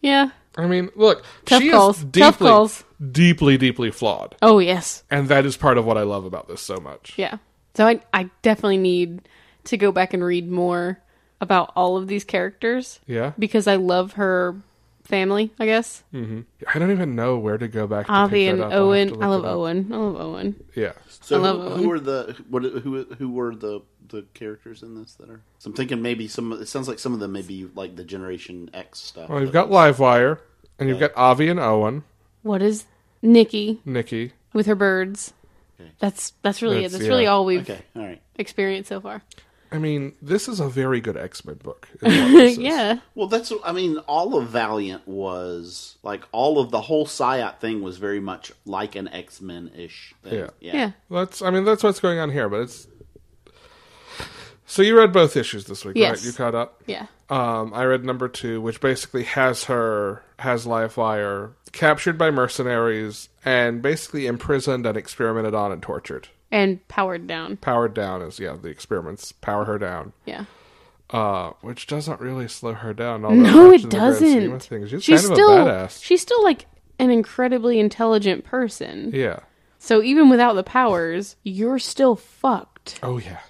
Yeah. I mean, look, Tough she calls. is deeply, calls. deeply, deeply flawed. Oh, yes. And that is part of what I love about this so much. Yeah. So I, I definitely need to go back and read more about all of these characters. Yeah. Because I love her family, I guess. Mm-hmm. I don't even know where to go back to Avi and Owen. I love Owen. I love Owen. Yeah. So I love who, Owen. who are the what? Who who were the the characters in this that are? So I'm thinking maybe some. It sounds like some of them may be like the Generation X stuff. Well, you've got Livewire, and okay. you've got Avi and Owen. What is Nikki? Nikki with her birds. Okay. That's that's really that's, it. That's yeah. really all we've okay. all right. experienced so far. I mean, this is a very good X-Men book. Yeah. Well, that's, I mean, all of Valiant was, like, all of the whole Psyop thing was very much like an X-Men-ish thing. Yeah. yeah. yeah. That's, I mean, that's what's going on here, but it's... So you read both issues this week, yes. right? You caught up? Yeah. Um, I read number two, which basically has her, has Livewire captured by mercenaries and basically imprisoned and experimented on and tortured. And powered down. Powered down is, yeah, the experiments power her down. Yeah. Uh, which doesn't really slow her down. No, it doesn't. She's, she's kind of still, a badass. She's still, like, an incredibly intelligent person. Yeah. So even without the powers, you're still fucked. Oh, yeah.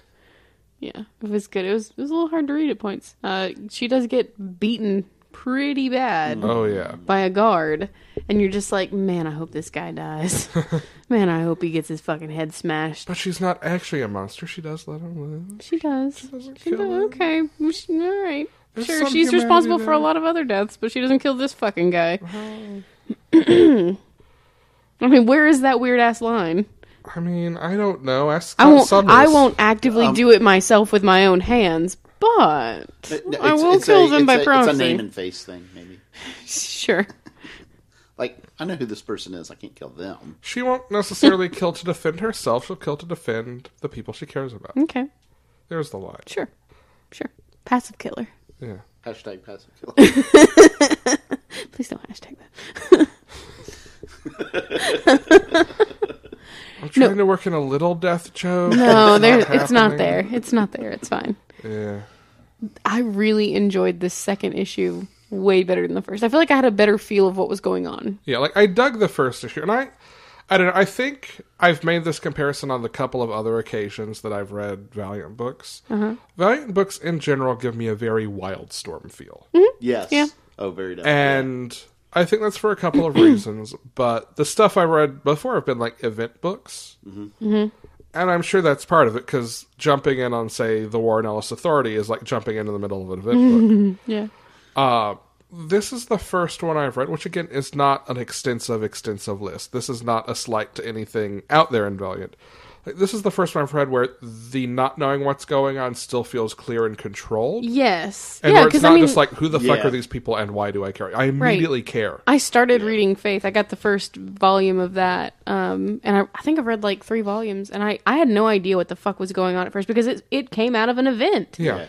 Yeah, it was good. It was, it was a little hard to read at points. Uh, she does get beaten pretty bad. Oh, yeah. By a guard. And you're just like, man, I hope this guy dies. Man, I hope he gets his fucking head smashed. But she's not actually a monster. She does let him live. She does. She doesn't she kill does. him. Okay. She, all right. There's sure, she's responsible there. for a lot of other deaths, but she doesn't kill this fucking guy. Oh. I mean, where is that weird-ass line? I mean, I don't know. Ask I won't, I won't actively um, do it myself with my own hands, but it, no, I will kill a, them by a, proxy. It's a name and face thing, maybe. Sure. Like, I know who this person is. I can't kill them. She won't necessarily kill to defend herself. She'll kill to defend the people she cares about. Okay. There's the line. Sure. Sure. Passive killer. Yeah. Hashtag passive killer. Please don't hashtag that. I'm trying no. to work in a little death joke. No, there. It's, it's not there. It's not there. It's fine. Yeah. I really enjoyed this second issue way better than the first. I feel like I had a better feel of what was going on. Yeah, like I dug the first issue, and I, I don't know. I think I've made this comparison on the couple of other occasions that I've read Valiant books. Uh-huh. Valiant books in general give me a very Wildstorm feel. Mm-hmm. Yes. Yeah. Oh, very definitely. And I think that's for a couple of reasons. But the stuff I read before have been like event books. Mm-hmm. Mm-hmm. And I'm sure that's part of it, because jumping in on, say, the Warren Ellis Authority is like jumping into the middle of an event book. Yeah. Uh, this is the first one I've read, which again is not an extensive, extensive list. This is not a slight to anything out there in Valiant. Like, this is the first one I've read where the not knowing what's going on still feels clear and controlled. Yes. And yeah, where it's not I mean, just like, who the yeah. fuck are these people and why do I care? I immediately right. care. I started yeah. reading Faith. I got the first volume of that. Um, and I, I think I've read like three volumes. And I, I had no idea what the fuck was going on at first, because it, it came out of an event. Yeah. yeah.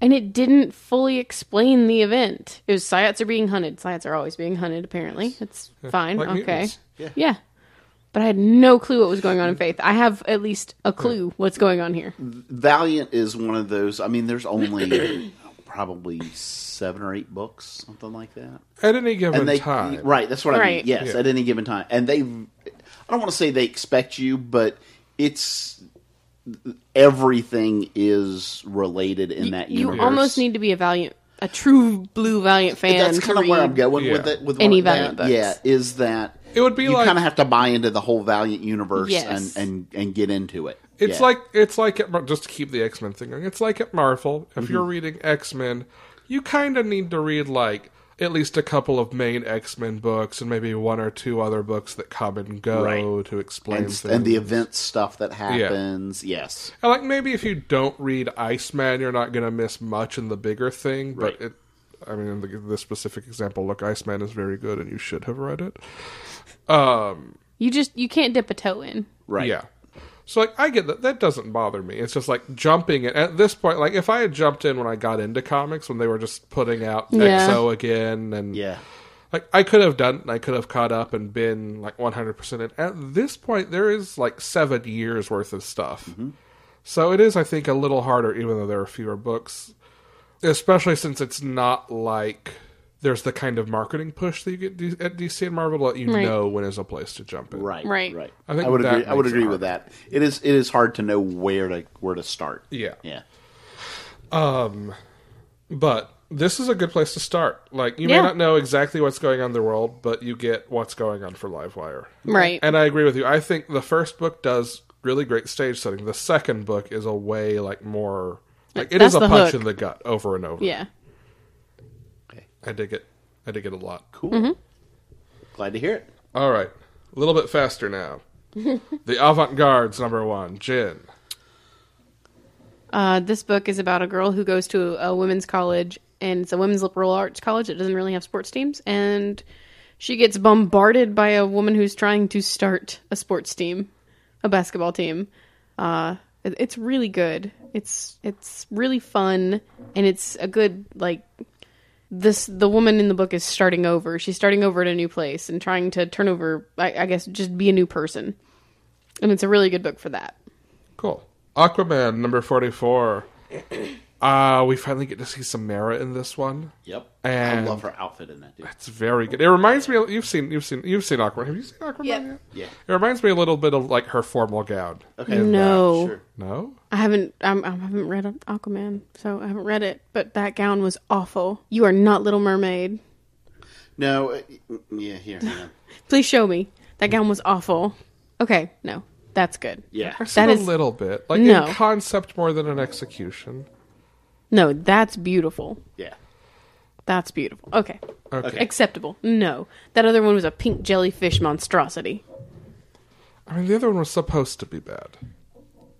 And it didn't fully explain the event. It was Psyots are being hunted. Psyots are always being hunted, apparently. Yes. It's yeah. fine. Like okay. Mutants. Yeah. yeah. But I had no clue what was going on in Faith. I have at least a clue yeah. what's going on here. Valiant is one of those. I mean, there's only probably seven or eight books, something like that. At any given they, time. Right. That's what right. I mean. Yes, yeah. at any given time. And they, I don't want to say they expect you, but it's... everything is related in that universe. You almost need to be a Valiant, a true blue Valiant fan. That's kind of where I'm going yeah. with it. With any Valiant books, yeah, is that it would be you like, kind of have to buy into the whole Valiant universe yes. and, and, and get into it. It's yeah. like it's like at, just to keep the X-Men thing going. It's like at Marvel. If mm-hmm. you're reading X-Men, you kind of need to read like at least a couple of main X-Men books and maybe one or two other books that come and go right. to explain and, things. And the event stuff that happens, yeah. yes. And like maybe if you don't read Iceman, you're not going to miss much in the bigger thing, right. but it, I mean, in the, this specific example, look, Iceman is very good and you should have read it. Um, you just, you can't dip a toe in. Right. Yeah. So, like, I get that. That doesn't bother me. It's just, like, jumping in. At this point, like, if I had jumped in when I got into comics, when they were just putting out yeah. X O again, and, yeah. like, I could have done, I could have caught up and been, like, one hundred percent in. At this point, there is, like, seven years worth of stuff. Mm-hmm. So, it is, I think, a little harder, even though there are fewer books, Especially since it's not like there's the kind of marketing push that you get D- at D C and Marvel to let you right. know when is a place to jump in. Right, right, right. I think I would agree. I would agree with that. It is it is hard to know where to where to start. Yeah, yeah. Um, but this is a good place to start. Like you yeah. may not know exactly what's going on in the world, but you get what's going on for Livewire. Right. And I agree with you. I think the first book does really great stage setting. The second book is a way like more like it That's is a punch hook. in the gut over and over. Yeah. I dig it. I dig it a lot. Cool. Mm-hmm. Glad to hear it. All right. A little bit faster now. The Avant-Garde's number one. Jen. Uh, this book is about a girl who goes to a women's college, and it's a women's liberal arts college that doesn't really have sports teams, and she gets bombarded by a woman who's trying to start a sports team, a basketball team. Uh, it, it's really good. It's it's really fun, and it's a good, like... This the woman in the book is starting over. She's starting over at a new place and trying to turn over, I, I guess, just be a new person. And it's a really good book for that. Cool. Aquaman, number forty-four. uh, we finally get to see Samara in this one. Yep. And I love her outfit in that, dude. It's very good. It reminds me of, you've seen, you've seen, you've seen Aquaman. Have you seen Aquaman yep. yet? Yeah. It reminds me a little bit of, like, her formal gown. Okay. No. Sure. No? I haven't, I'm, I haven't read Aquaman, so I haven't read it, but that gown was awful. You are not Little Mermaid. No. Uh, yeah, here. Yeah. Please show me. That gown was awful. Okay. No. That's good. Yeah. I've seen that a is, little bit. Like, no. in concept more than an execution. No, that's beautiful. Yeah. That's beautiful. Okay. Okay. Acceptable. No. That other one was a pink jellyfish monstrosity. I mean, the other one was supposed to be bad.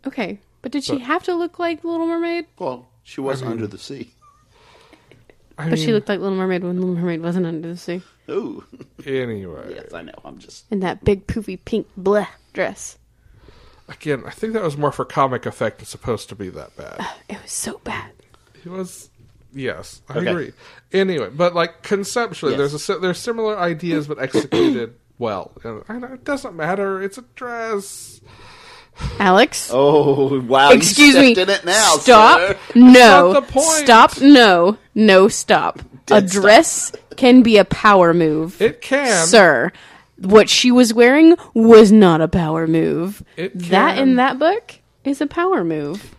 Okay. But did but, she have to look like Little Mermaid? Well, she was I mean, under the sea. I but mean, she looked like Little Mermaid when Little Mermaid wasn't under the sea. Ooh. Anyway. Yes, I know. I'm just... In that big, poofy, pink, bleh dress. Again, I think that was more for comic effect. It's supposed to be that bad. Uh, it was so bad. It was... Yes, I okay. agree. Anyway, but like conceptually, yes. there's a, there's similar ideas, but executed well. And it doesn't matter. It's a dress. Alex? Oh, wow. Excuse you stepped me. In it now, stop. Sir. No. That's not the point. Stop. No. No, stop. Did a stop. Dress can be a power move. It can. Sir. What she was wearing was not a power move. It can. That in that book is a power move.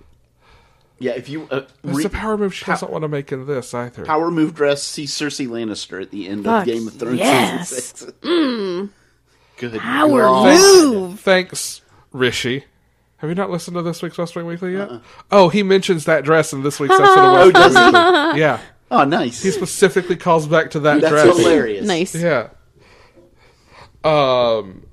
Yeah, if you... Uh, There's re- a power move she pow- doesn't want to make in this, either. Power move dress, see Cersei Lannister at the end Fuck, of Game of Thrones yes. season six. Mm. Good Power God. Move! Thanks, Rishi. Have you not listened to this week's West Wing Weekly yet? Uh-uh. Oh, he mentions that dress in this week's episode of West Wing Weekly. Yeah. Oh, nice. He specifically calls back to that That's dress. That's hilarious. Nice. Yeah. Um,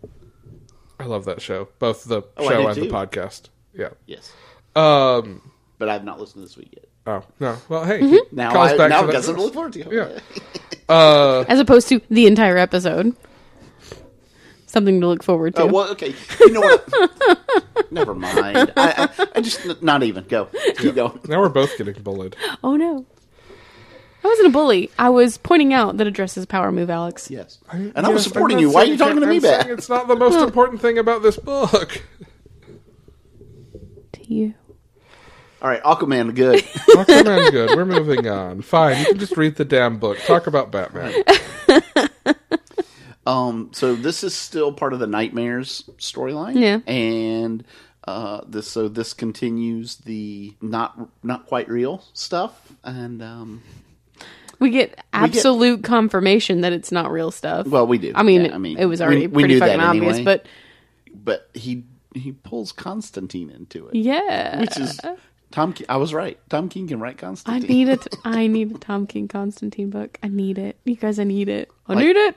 I love that show. Both the oh, show and too. the podcast. Yeah. Yes. Um... But I've not listened to this week yet. Oh, no. Well, hey. Mm-hmm. Now I, back now to it doesn't look forward to. Yeah. uh, As opposed to the entire episode. Something to look forward to. Oh, well, okay. You know what? Never mind. I, I, I just, not even. Go. Keep yeah. going. Now we're both getting bullied. Oh, no. I wasn't a bully. I was pointing out that a dress is a power move, Alex. Yes. I, and yes, I was supporting you. Why are you talking to me back? It's not the most important thing about this book. To you. All right, Aquaman, good. Aquaman, good. We're moving on. Fine, you can just read the damn book. Talk about Batman. um, so this is still part of the Nightmares storyline. Yeah. And uh, this, so this continues the not not quite real stuff. And um, we get absolute we get, confirmation that it's not real stuff. Well, we do. I mean, yeah, I mean it was already we, pretty we fucking obvious, anyway. but... But he, he pulls Constantine into it. Yeah. Which is... Tom, King, I was right. Tom King can write Constantine. I need it. I need a Tom King Constantine book. I need it, you guys. I need it. I like, need it.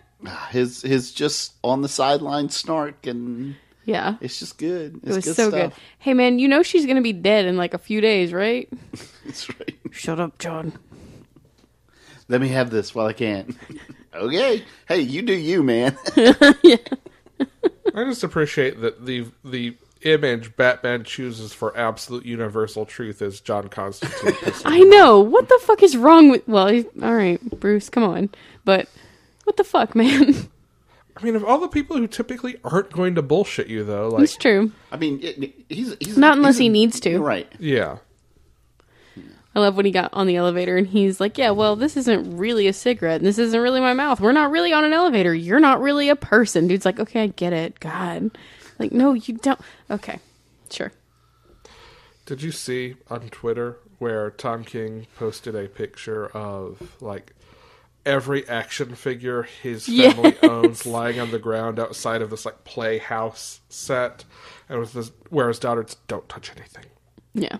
His his just on the sideline snark and yeah, it's just good. It's it was good so stuff. good. Hey man, you know she's gonna be dead in like a few days, right? That's right. Shut up, John. Let me have this while I can. Okay. Hey, you do you, man. Yeah. I just appreciate that the the. image Batman chooses for absolute universal truth is John Constantine. I know. What the fuck is wrong with... Well, he's... all right, Bruce, come on. But what the fuck, man? I mean, of all the people who typically aren't going to bullshit you, though... like, it's true. I mean, it, he's, he's... Not he's, unless he's, he needs to. Right. Yeah. I love when he got on the elevator and he's like, yeah, well, this isn't really a cigarette and this isn't really my mouth. We're not really on an elevator. You're not really a person. Dude's like, okay, I get it. God. Like, no, you don't. Okay, sure. Did you see on Twitter where Tom King posted a picture of, like, every action figure his family yes. owns lying on the ground outside of this, like, playhouse set, and with this, where his daughter's, don't touch anything. Yeah.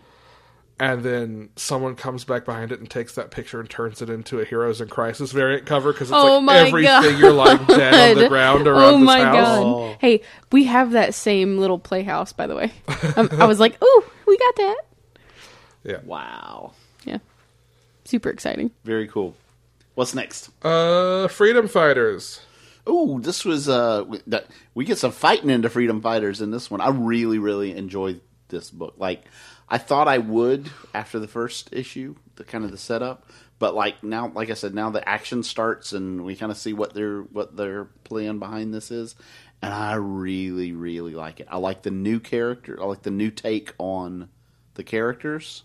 And then someone comes back behind it and takes that picture and turns it into a Heroes in Crisis variant cover because it's oh like every God. figure lying dead on the ground around oh this my house. God. Oh. Hey, we have that same little playhouse, by the way. Um, I was like, ooh, we got that. Yeah. Wow. Yeah. Super exciting. Very cool. What's next? Uh, Freedom Fighters. Ooh, this was... Uh, we get some fighting into Freedom Fighters in this one. I really, really enjoyed this book. Like... I thought I would after the first issue, the kind of the setup, but like now, like I said, now the action starts and we kind of see what their what their plan behind this is, and I really, really like it. I like the new character. I like the new take on the characters.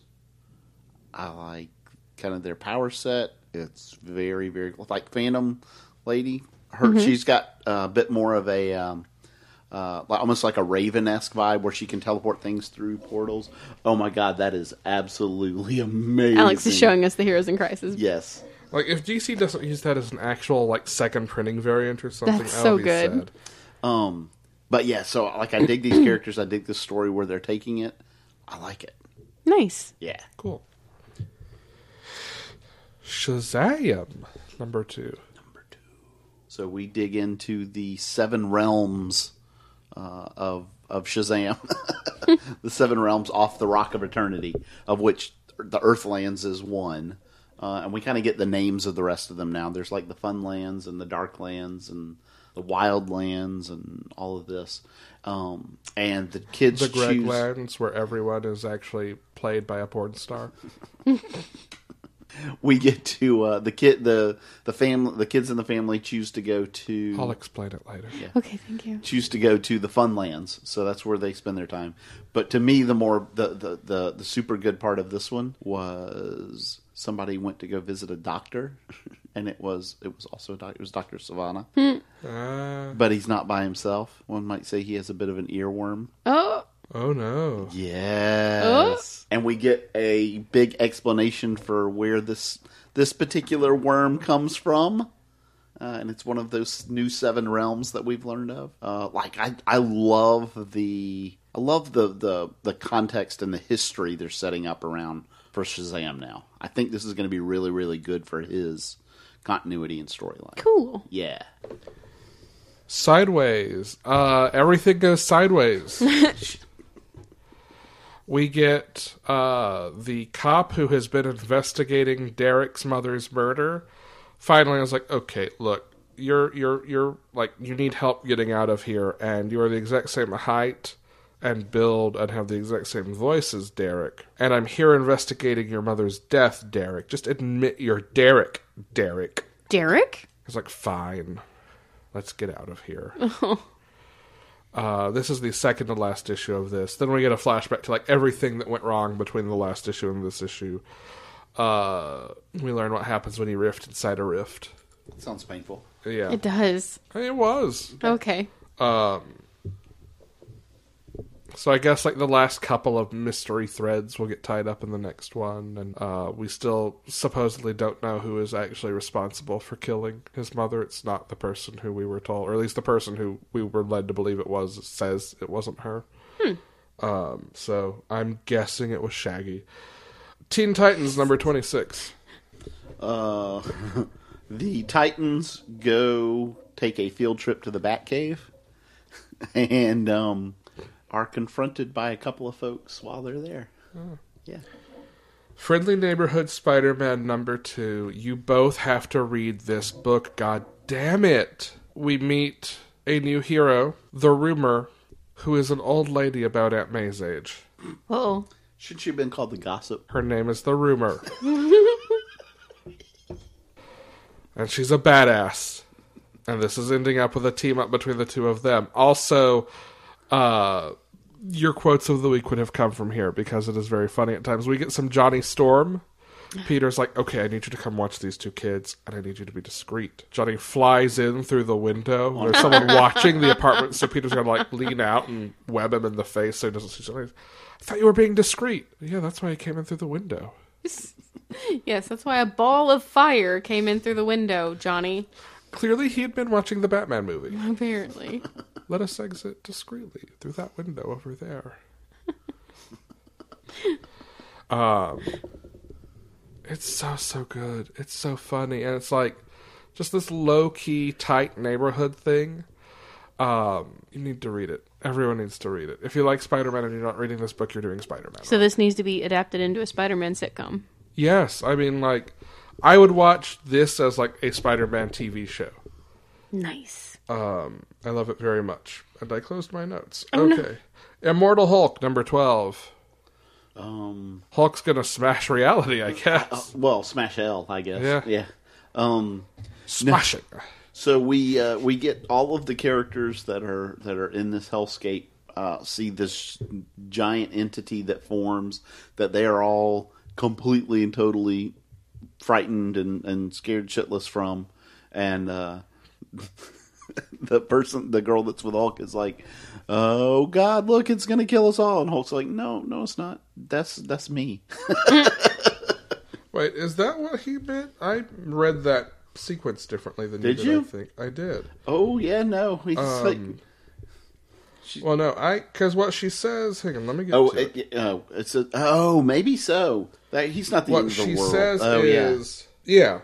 I like kind of their power set. It's very, very cool. Like Phantom Lady, her mm-hmm. she's got a bit more of a. Um, Uh, like, almost like a Raven-esque vibe where she can teleport things through portals. Oh my god, that is absolutely amazing. Alex is showing us the Heroes in Crisis. Yes. Like, if D C doesn't use that as an actual, like, second printing variant or something, that's so be good. Sad. Um, but yeah, so, like, I dig these characters. I dig the story where they're taking it. I like it. Nice. Yeah. Cool. Shazam, number two. Number two. So we dig into the Seven Realms... Uh, of of Shazam, the Seven Realms off the Rock of Eternity, of which the Earthlands is one, uh, and we kind of get the names of the rest of them now. There's like the Funlands and the Darklands and the Wildlands and all of this, um, and the kids the choose... Greglands, where everyone is actually played by a porn star. We get to uh, the kid, the the family, the kids in the family choose to go to. I'll explain it later. Yeah. Okay, thank you. Choose to go to the Funlands, so that's where they spend their time. But to me, the more the the, the, the super good part of this one was somebody went to go visit a doctor, and it was it was also a doctor. It was Doctor Savannah, uh. but he's not by himself. One might say he has a bit of an earworm. Oh. Oh, no. Yes. Oh. And we get a big explanation for where this this particular worm comes from. Uh, and it's one of those new seven realms that we've learned of. Uh, like, I, I love the I love the, the, the context and the history they're setting up around for Shazam now. I think this is going to be really, really good for his continuity and storyline. Cool. Yeah. Sideways. Uh, everything goes sideways. We get uh, the cop who has been investigating Derek's mother's murder. Finally, I was like, okay, look, you're you're you're like you need help getting out of here, and you are the exact same height and build and have the exact same voice as Derek. And I'm here investigating your mother's death, Derek. Just admit you're Derek, Derek. Derek? I was like, fine. Let's get out of here. Oh. Uh, this is the second to last issue of this. Then we get a flashback to like everything that went wrong between the last issue and this issue. Uh, we learn what happens when you rift inside a rift. It sounds painful. Yeah. It does. It was. Okay. Um, so I guess like the last couple of mystery threads will get tied up in the next one. And uh, we still supposedly don't know who is actually responsible for killing his mother. It's not the person who we were told, or at least the person who we were led to believe it was, says it wasn't her. Hmm. Um, so I'm guessing it was Shaggy. Teen Titans number twenty-six. Uh, the Titans go take a field trip to the Batcave. And... um. are confronted by a couple of folks while they're there. Oh. Yeah. Friendly Neighborhood Spider-Man number two. You both have to read this book. God damn it. We meet a new hero, the Rumor, who is an old lady about Aunt May's age. Uh-oh. Shouldn't she have been called the Gossip? Her name is the Rumor. And she's a badass. And this is ending up with a team up between the two of them. Also, uh... your quotes of the week would have come from here because it is very funny at times. We get some Johnny Storm, Peter's like, okay, I need you to come watch these two kids, and I need you to be discreet. Johnny flies in through the window. There's someone watching the apartment, so Peter's going to, like, lean out and web him in the face so he doesn't see something. I thought you were being discreet. Yeah, that's why I came in through the window. Yes, that's why a ball of fire came in through the window, Johnny. Clearly he had been watching the Batman movie. Apparently. Let us exit discreetly through that window over there. um... It's so, so good. It's so funny. And it's like just this low-key, tight neighborhood thing. Um, you need to read it. Everyone needs to read it. If you like Spider-Man and you're not reading this book, you're doing Spider-Man. So this needs to be adapted into a Spider-Man sitcom. Yes. I mean, like, I would watch this as, like, a Spider-Man T V show. Nice. Um, I love it very much. And I closed my notes. Oh, okay. No. Immortal Hulk, number twelve. Um, Hulk's gonna smash reality, I guess. Uh, well, smash hell, I guess. Yeah. yeah. Um, Smashing. No, so we uh, we get all of the characters that are that are in this hellscape uh, see this giant entity that forms, that they are all completely and totally frightened and, and scared shitless from, and uh, the person, the girl that's with Hulk is like, oh God, look, it's going to kill us all. And Hulk's like, no, no, it's not. That's that's me. Wait, is that what he meant? I read that sequence differently than did you did, you? I think. I did. Oh, yeah, no. He's um, like... She... Well, no, I because what she says... Hang on, let me get oh, to it. it. Uh, it's a, oh, maybe so. That, he's not the what end of the world. What she says oh, is... Yeah. yeah.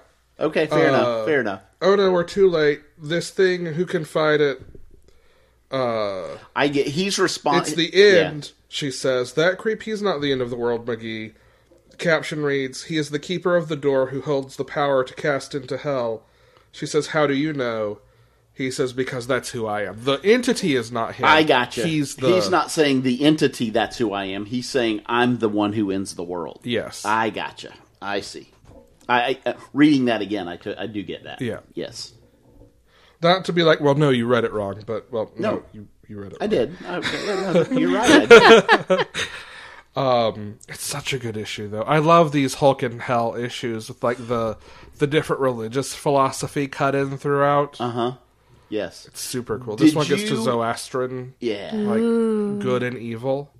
Okay, fair uh, enough, fair enough. Oh, no, we're too late. This thing, who can fight it? Uh, I get. He's responding. It's the end, yeah. She says. That creep, he's not the end of the world, McGee. The caption reads, he is the keeper of the door who holds the power to cast into hell. She says, how do you know? He says, because that's who I am. The entity is not him. I gotcha. He's, the... he's not saying the entity, that's who I am. He's saying, I'm the one who ends the world. Yes. I gotcha. I see. I, I uh, reading that again, I, could, I do get that. Yeah. Yes. Not to be like, well, no, you read it wrong, but, well, no, no you, you read it I wrong. Did. I did. You're right, I did. um, it's such a good issue, though. I love these Hulk and Hell issues with, like, the the different religious philosophy cut in throughout. Uh-huh. Yes. It's super cool. Did this one you... gets to Zoroastrian. Yeah. Like, ooh. Good and evil.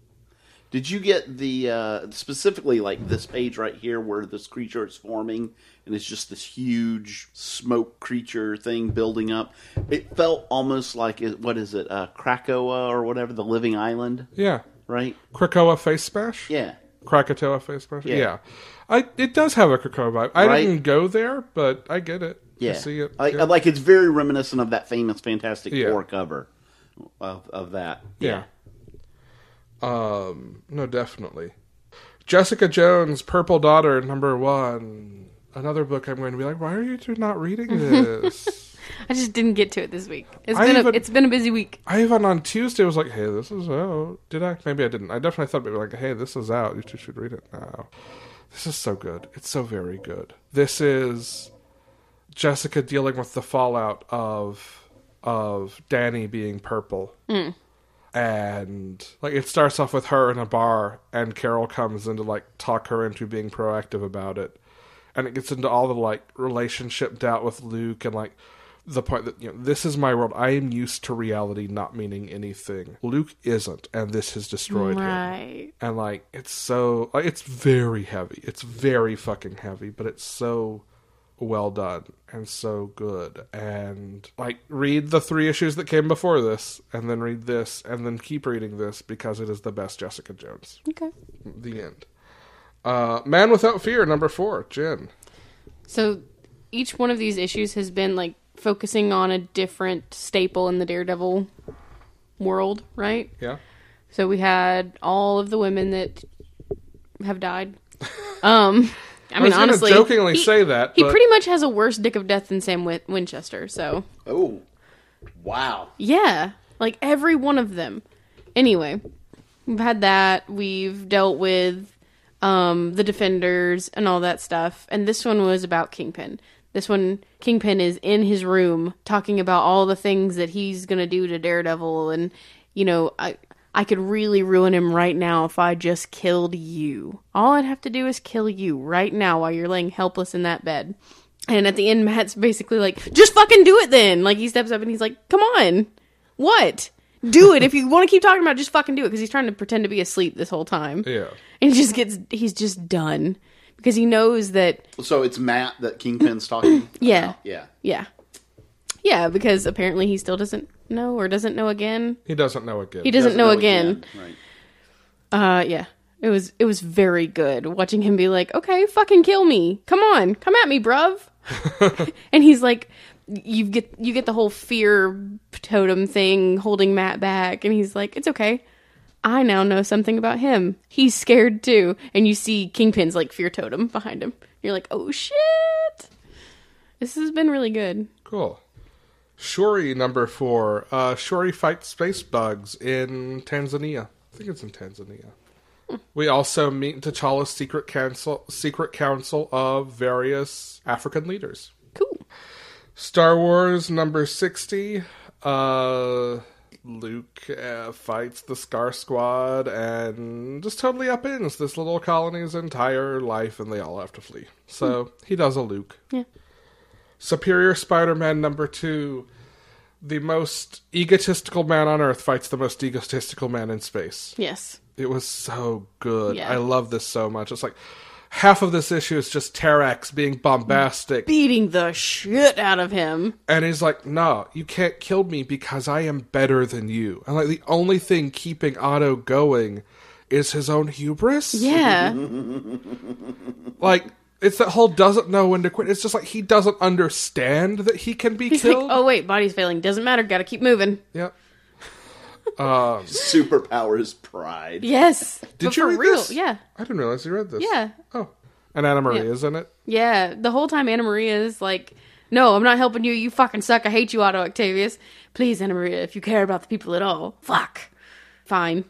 Did you get the, uh, specifically, like, this page right here where this creature is forming, and it's just this huge smoke creature thing building up? It felt almost like, what is it, uh, Krakoa or whatever, the living island? Yeah. Right? Krakoa face smash? Yeah. Krakatoa face smash? Yeah. yeah. I It does have a Krakoa vibe. I right? didn't go there, but I get it. Yeah. I see it. I, yeah. Like, it's very reminiscent of that famous Fantastic yeah. Four cover of, of that. Yeah. yeah. Um, no, definitely. Jessica Jones, Purple Daughter, number one. Another book I'm going to be like, why are you two not reading this? I just didn't get to it this week. It's I been even, a, it's been a busy week. I even on Tuesday was like, hey, this is out. Did I? Maybe I didn't. I definitely thought maybe like, hey, this is out. You two should read it now. This is so good. It's so very good. This is Jessica dealing with the fallout of, of Danny being purple. Mm. And, like, it starts off with her in a bar, and Carol comes in to, like, talk her into being proactive about it. And it gets into all the, like, relationship doubt with Luke, and, like, the point that, you know, this is my world. I am used to reality not meaning anything. Luke isn't, and this has destroyed right. him. And, like, it's so... Like, it's very heavy. It's very fucking heavy, but it's so... well done and so good. And like read the three issues that came before this and then read this and then keep reading this because it is the best Jessica Jones. Okay. The end. Uh, Man Without Fear, number four, Jen. So each one of these issues has been like focusing on a different staple in the Daredevil world, right? Yeah. So we had all of the women that have died. Um... I mean, I was honestly, jokingly he, say that he but... pretty much has a worse dick of death than Sam Win- Winchester. So, oh, wow, yeah, like every one of them. Anyway, we've had that. We've dealt with um, the Defenders and all that stuff. And this one was about Kingpin. This one, Kingpin is in his room talking about all the things that he's gonna do to Daredevil, and you know, I I could really ruin him right now if I just killed you. All I'd have to do is kill you right now while you're laying helpless in that bed. And at the end, Matt's basically like, just fucking do it then. Like, he steps up and he's like, come on. What? Do it. If you want to keep talking about it, just fucking do it. Because he's trying to pretend to be asleep this whole time. Yeah. And he just gets, he's just done. Because he knows that. So it's Matt that Kingpin's talking yeah. about. Yeah. Yeah. Yeah, because apparently he still doesn't know or doesn't know again. He doesn't know again. He doesn't, doesn't know, know again. again. Right. Uh, yeah. It was, it was very good watching him be like, okay, fucking kill me. Come on. Come at me, bruv. And he's like, you get you get the whole fear totem thing holding Matt back, and he's like, it's okay, I now know something about him, he's scared too. And you see Kingpin's like fear totem behind him. You're like, oh shit, this has been really good. Cool. Shuri number four. uh Shuri fights space bugs in Tanzania. I think it's in Tanzania. We also meet T'Challa's secret council, secret council of various African leaders. Cool. Star Wars number sixty. Uh, Luke uh, fights the Scar Squad and just totally upends this little colony's entire life, and they all have to flee. So mm. he does a Luke. Yeah. Superior Spider-Man number two. The most egotistical man on Earth fights the most egotistical man in space. Yes. It was so good. Yeah. I love this so much. It's like, half of this issue is just Terax being bombastic. Beating the shit out of him. And he's like, no, you can't kill me because I am better than you. And like, the only thing keeping Otto going is his own hubris? Yeah. Like, it's that whole doesn't know when to quit. It's just like, he doesn't understand that he can be he's killed. Like, oh wait, body's failing. Doesn't matter. Gotta keep moving. Yep. Um, Superpowers pride. Yes. Did you read real, this? Yeah. I didn't realize you read this. Yeah. Oh. And Anna Maria's yeah. in it? Yeah. The whole time Anna Maria is like, no, I'm not helping you. You fucking suck. I hate you, Otto Octavius. Please, Anna Maria, if you care about the people at all. Fuck. Fine.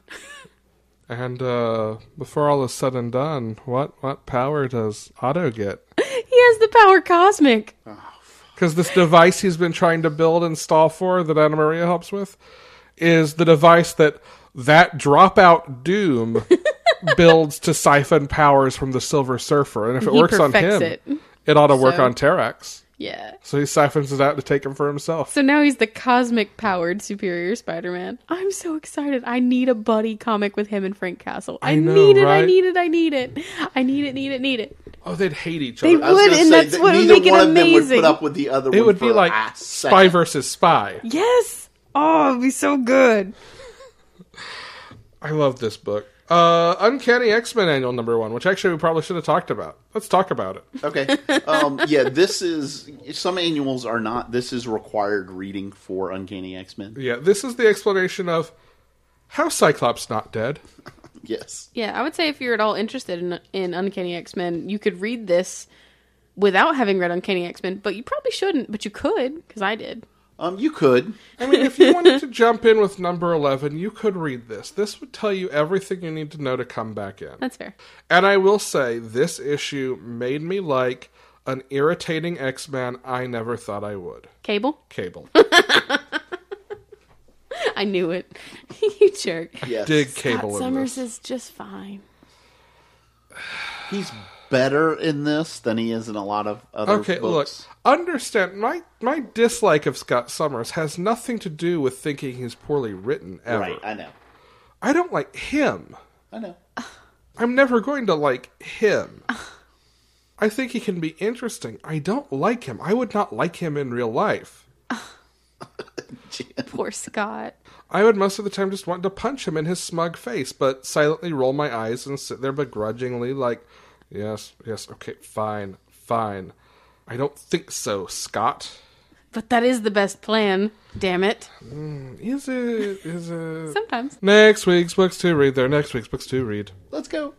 And uh, before all is said and done, what, what power does Otto get? He has the power cosmic. Because oh, this device he's been trying to build and stall for that Anna Maria helps with is the device that that dropout Doom builds to siphon powers from the Silver Surfer. And if it he works on him, it, it ought to so, work on Terax. Yeah. So he siphons it out to take him for himself. So now he's the cosmic-powered Superior Spider-Man. I'm so excited. I need a buddy comic with him and Frank Castle. I, I know, need it, right? I need it, I need it. I need it, need it, need it. Oh, they'd hate each other. They I would, and that's that what would make it amazing. Neither one of them would put up with the other it one. It would for be like a spy second. versus spy. Yes! Oh, it'd be so good. I love this book. Uh, Uncanny X-Men Annual number one, which actually we probably should have talked about. Let's talk about it. Okay. Um, yeah, this is... Some annuals are not... This is required reading for Uncanny X-Men. Yeah, this is the explanation of how Cyclops not dead. Yes. Yeah, I would say if you're at all interested in, in Uncanny X-Men, you could read this without having read Uncanny X-Men, but you probably shouldn't, but you could, because I did. Um, you could. I mean, if you wanted to jump in with number eleven, you could read this. This would tell you everything you need to know to come back in. That's fair. And I will say, this issue made me like an irritating X-Man I never thought I would. Cable? Cable. I knew it. You jerk. Yes. I dig Cable Scott in Summers this. Is just fine. He's better in this than he is in a lot of other okay, books. Look, understand, my my dislike of Scott Summers has nothing to do with thinking he's poorly written ever. Right, I know. I don't like him. I know. I'm never going to like him. I think he can be interesting. I don't like him. I would not like him in real life. Poor Scott. I would most of the time just want to punch him in his smug face, but silently roll my eyes and sit there begrudgingly like, yes, yes, okay, fine, fine. I don't think so, Scott. But that is the best plan, damn it. Mm, is it? Is it? Sometimes. Next week's books to read. There, next week's books to read. Let's go.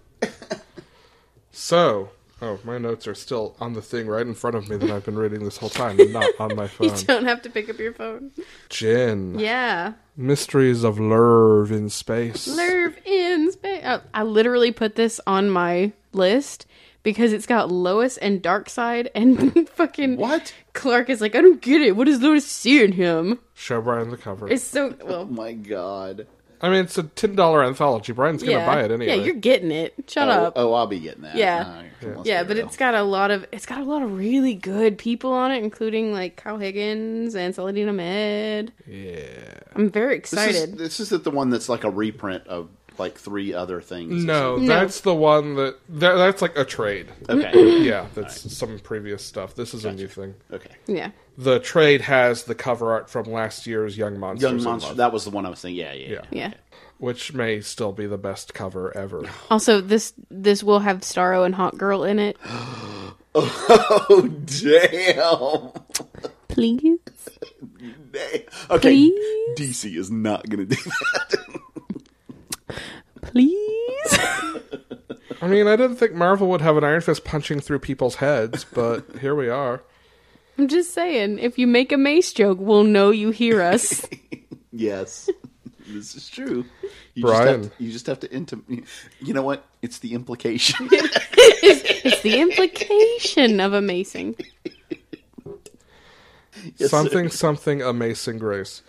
So, oh, my notes are still on the thing right in front of me that I've been reading this whole time and not on my phone. You don't have to pick up your phone. Jen. Yeah. Mysteries of Lurv in Space. Lurv in Space. Oh, I literally put this on my list because it's got Lois and Darkseid and fucking what? Clark is like, I don't get it. What is Lois seeing him? Show Brian the cover. It's so well. Oh my god. I mean, it's a ten dollar anthology. Brian's going to yeah. buy it anyway. Yeah, you're getting it. Shut oh, up. Oh, I'll be getting that. Yeah. No, yeah, yeah but real. it's got a lot of it's got a lot of really good people on it, including like Kyle Higgins and Saladin Ahmed. Yeah. I'm very excited. This isn't the one that's like a reprint of like three other things. No, that's no. the one that, that that's like a trade. Okay. yeah, that's right. some previous stuff. This is gotcha. a new thing. Okay. Yeah. The trade has the cover art from last year's Young Monsters. Young Monsters. That was the one I was thinking. Yeah, yeah, yeah. yeah. Okay. Which may still be the best cover ever. Also, this this will have Starro and Hawkgirl in it. oh, damn. Please? okay, Please? D C is not going to do that. Please? I mean, I didn't think Marvel would have an Iron Fist punching through people's heads, but here we are. I'm just saying, if you make a Mace joke, we'll know you hear us. yes. This is true. You Brian. Just have to, you just have to... Intim- you know what? It's the implication. it's, it's the implication of amazing. Yes, something, sir. something amazing grace.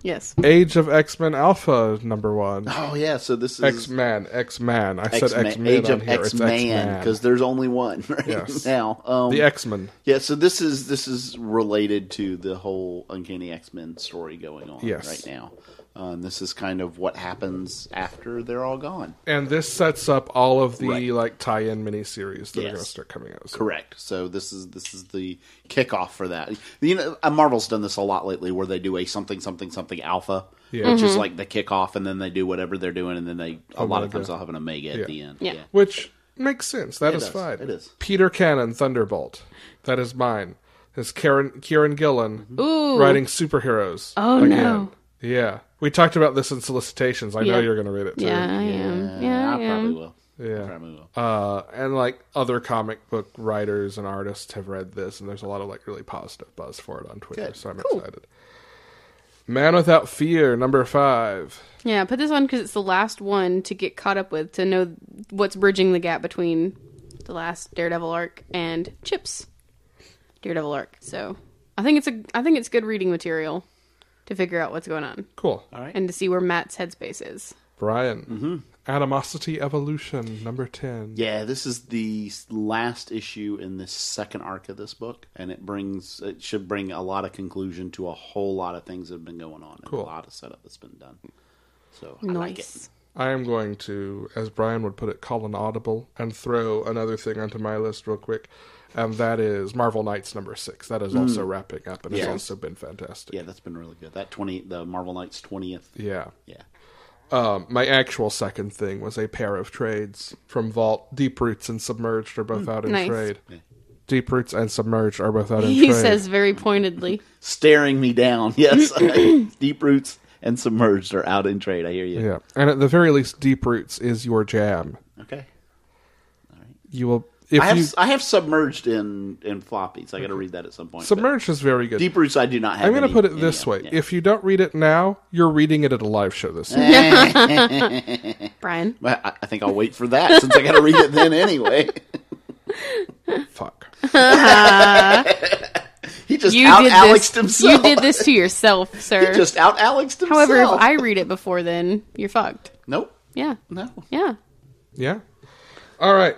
Yes. Age of X-Men Alpha number one. Oh yeah, so this is X-Man, X-Man. I X-Man. said X-Men Age of here. X-Man because there's only one right yes. now. Um, the X-Men. Yeah, so this is this is related to the whole Uncanny X-Men story going on yes. right now. Um, this is kind of what happens after they're all gone. And this sets up all of the right. like tie-in miniseries that yes. are going to start coming out. So. Correct. So this is this is the kickoff for that. You know, Marvel's done this a lot lately, where they do a something something something alpha, yeah. which mm-hmm. is like the kickoff, and then they do whatever they're doing, and then they a omega. lot of times they'll have an omega yeah. at the end, yeah. yeah, which makes sense. That it is does. fine. It is Peter Cannon, Thunderbolt. That is mine. Is Karen Kieran Gillen mm-hmm. writing superheroes? Oh again. no. Yeah. We talked about this in solicitations. I yeah. know you're going to read it, too. Yeah, I am. Yeah, yeah I, I probably am. will. Yeah. I probably will. Uh, and, like, other comic book writers and artists have read this, and there's a lot of, like, really positive buzz for it on Twitter, Good. so I'm cool. excited. Man Without Fear, number five. Yeah, put this on because it's the last one to get caught up with, to know what's bridging the gap between the last Daredevil arc and Chip's Daredevil arc. So, I think it's a, I think it's good reading material. To figure out what's going on. Cool. All right. And to see where Matt's headspace is. Brian. Mm-hmm. Animosity Evolution, number ten. Yeah, this is the last issue in the second arc of this book. And it brings it should bring a lot of conclusion to a whole lot of things that have been going on. Cool. And a lot of setup that's been done. So I nice. like it. I am going to, as Brian would put it, call an audible and throw another thing onto my list real quick. And that is Marvel Knights number six. That is also mm. wrapping up, and yeah. it's also been fantastic. Yeah, that's been really good. That twenty, the Marvel Knights twentieth. Yeah, yeah. Um, my actual second thing was a pair of trades from Vault. Deep Roots and Submerged are both mm. out in nice. trade. Yeah. Deep Roots and Submerged are both out in he trade. He says very pointedly, staring me down. Yes, Deep Roots and Submerged are out in trade. I hear you. Yeah, and at the very least, Deep Roots is your jam. Okay. All right. You will. If I have, you, I have Submerged in, in floppies. I got to read that at some point. Submerged is very good. Deep Roots, I do not have. I'm going to put it this way. Yeah. If you don't read it now, you're reading it at a live show this year. Brian? I, I think I'll wait for that since I got to read it then anyway. Fuck. Uh, he just out-Alexed himself. You did this to yourself, sir. He just out-Alexed himself. However, if I read it before then, you're fucked. Nope. Yeah. No. Yeah. Yeah. All right.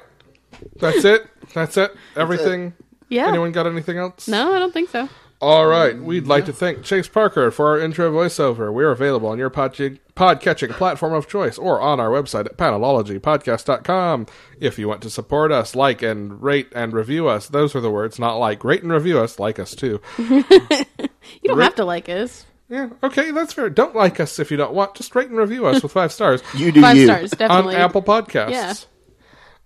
That's it. That's it. Everything. Yeah. Anyone got anything else? No, I don't think so. All right. We'd like no. to thank Chase Parker for our intro voiceover. We're available on your pod- podcatching platform of choice or on our website at panelology podcast dot com. If you want to support us, like and rate and review us. Those are the words, not like. Rate and review us. Like us, too. you don't Re- have to like us. Yeah, okay, that's fair. Don't like us if you don't want. Just rate and review us with five stars. you do Five you. stars, definitely. On Apple Podcasts. Yeah.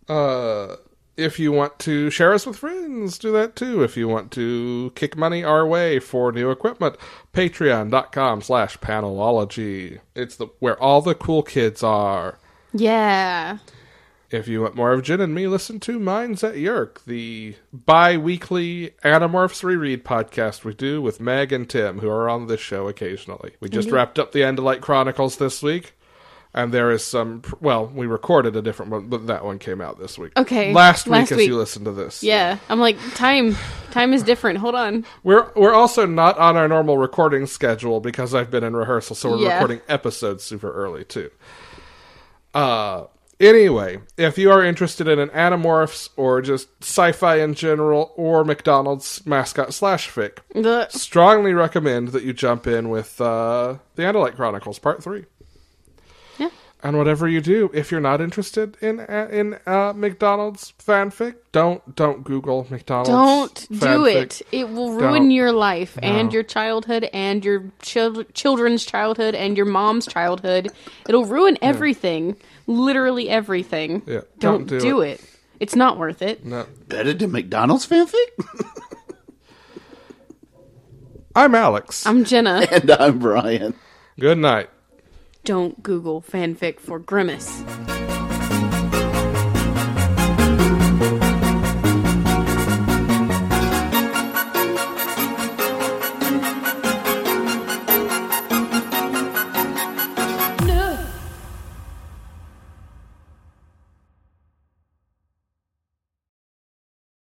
Uh, if you want to share us with friends, do that too. If you want to kick money our way for new equipment, patreon dot com slash panelology. It's the where all the cool kids are. Yeah. If you want more of Jen and me, listen to Minds at Yerk, the bi-weekly Animorphs Reread podcast we do with Meg and Tim, who are on this show occasionally. We just mm-hmm. wrapped up the Andalite Chronicles this week. And there is some, well, we recorded a different one, but that one came out this week. Okay. Last, last week, week as you listen to this. Yeah. I'm like, time, time is different. Hold on. We're we're also not on our normal recording schedule because I've been in rehearsal, so we're yeah. recording episodes super early, too. Uh, anyway, if you are interested in an Animorphs or just sci-fi in general or McDonald's mascot slash fic, the- strongly recommend that you jump in with uh, The Andalite Chronicles Part three. And whatever you do, if you're not interested in uh, in uh, McDonald's fanfic, don't don't Google McDonald's. Don't fanfic. do it. It will ruin don't. your life no. and your childhood and your chil- children's childhood and your mom's childhood. It'll ruin everything, yeah. literally everything. Yeah. Don't, don't do, do it. it. It's not worth it. No. Better than McDonald's fanfic? I'm Alex. I'm Jenna. And I'm Brian. Good night. Don't Google fanfic for Grimace.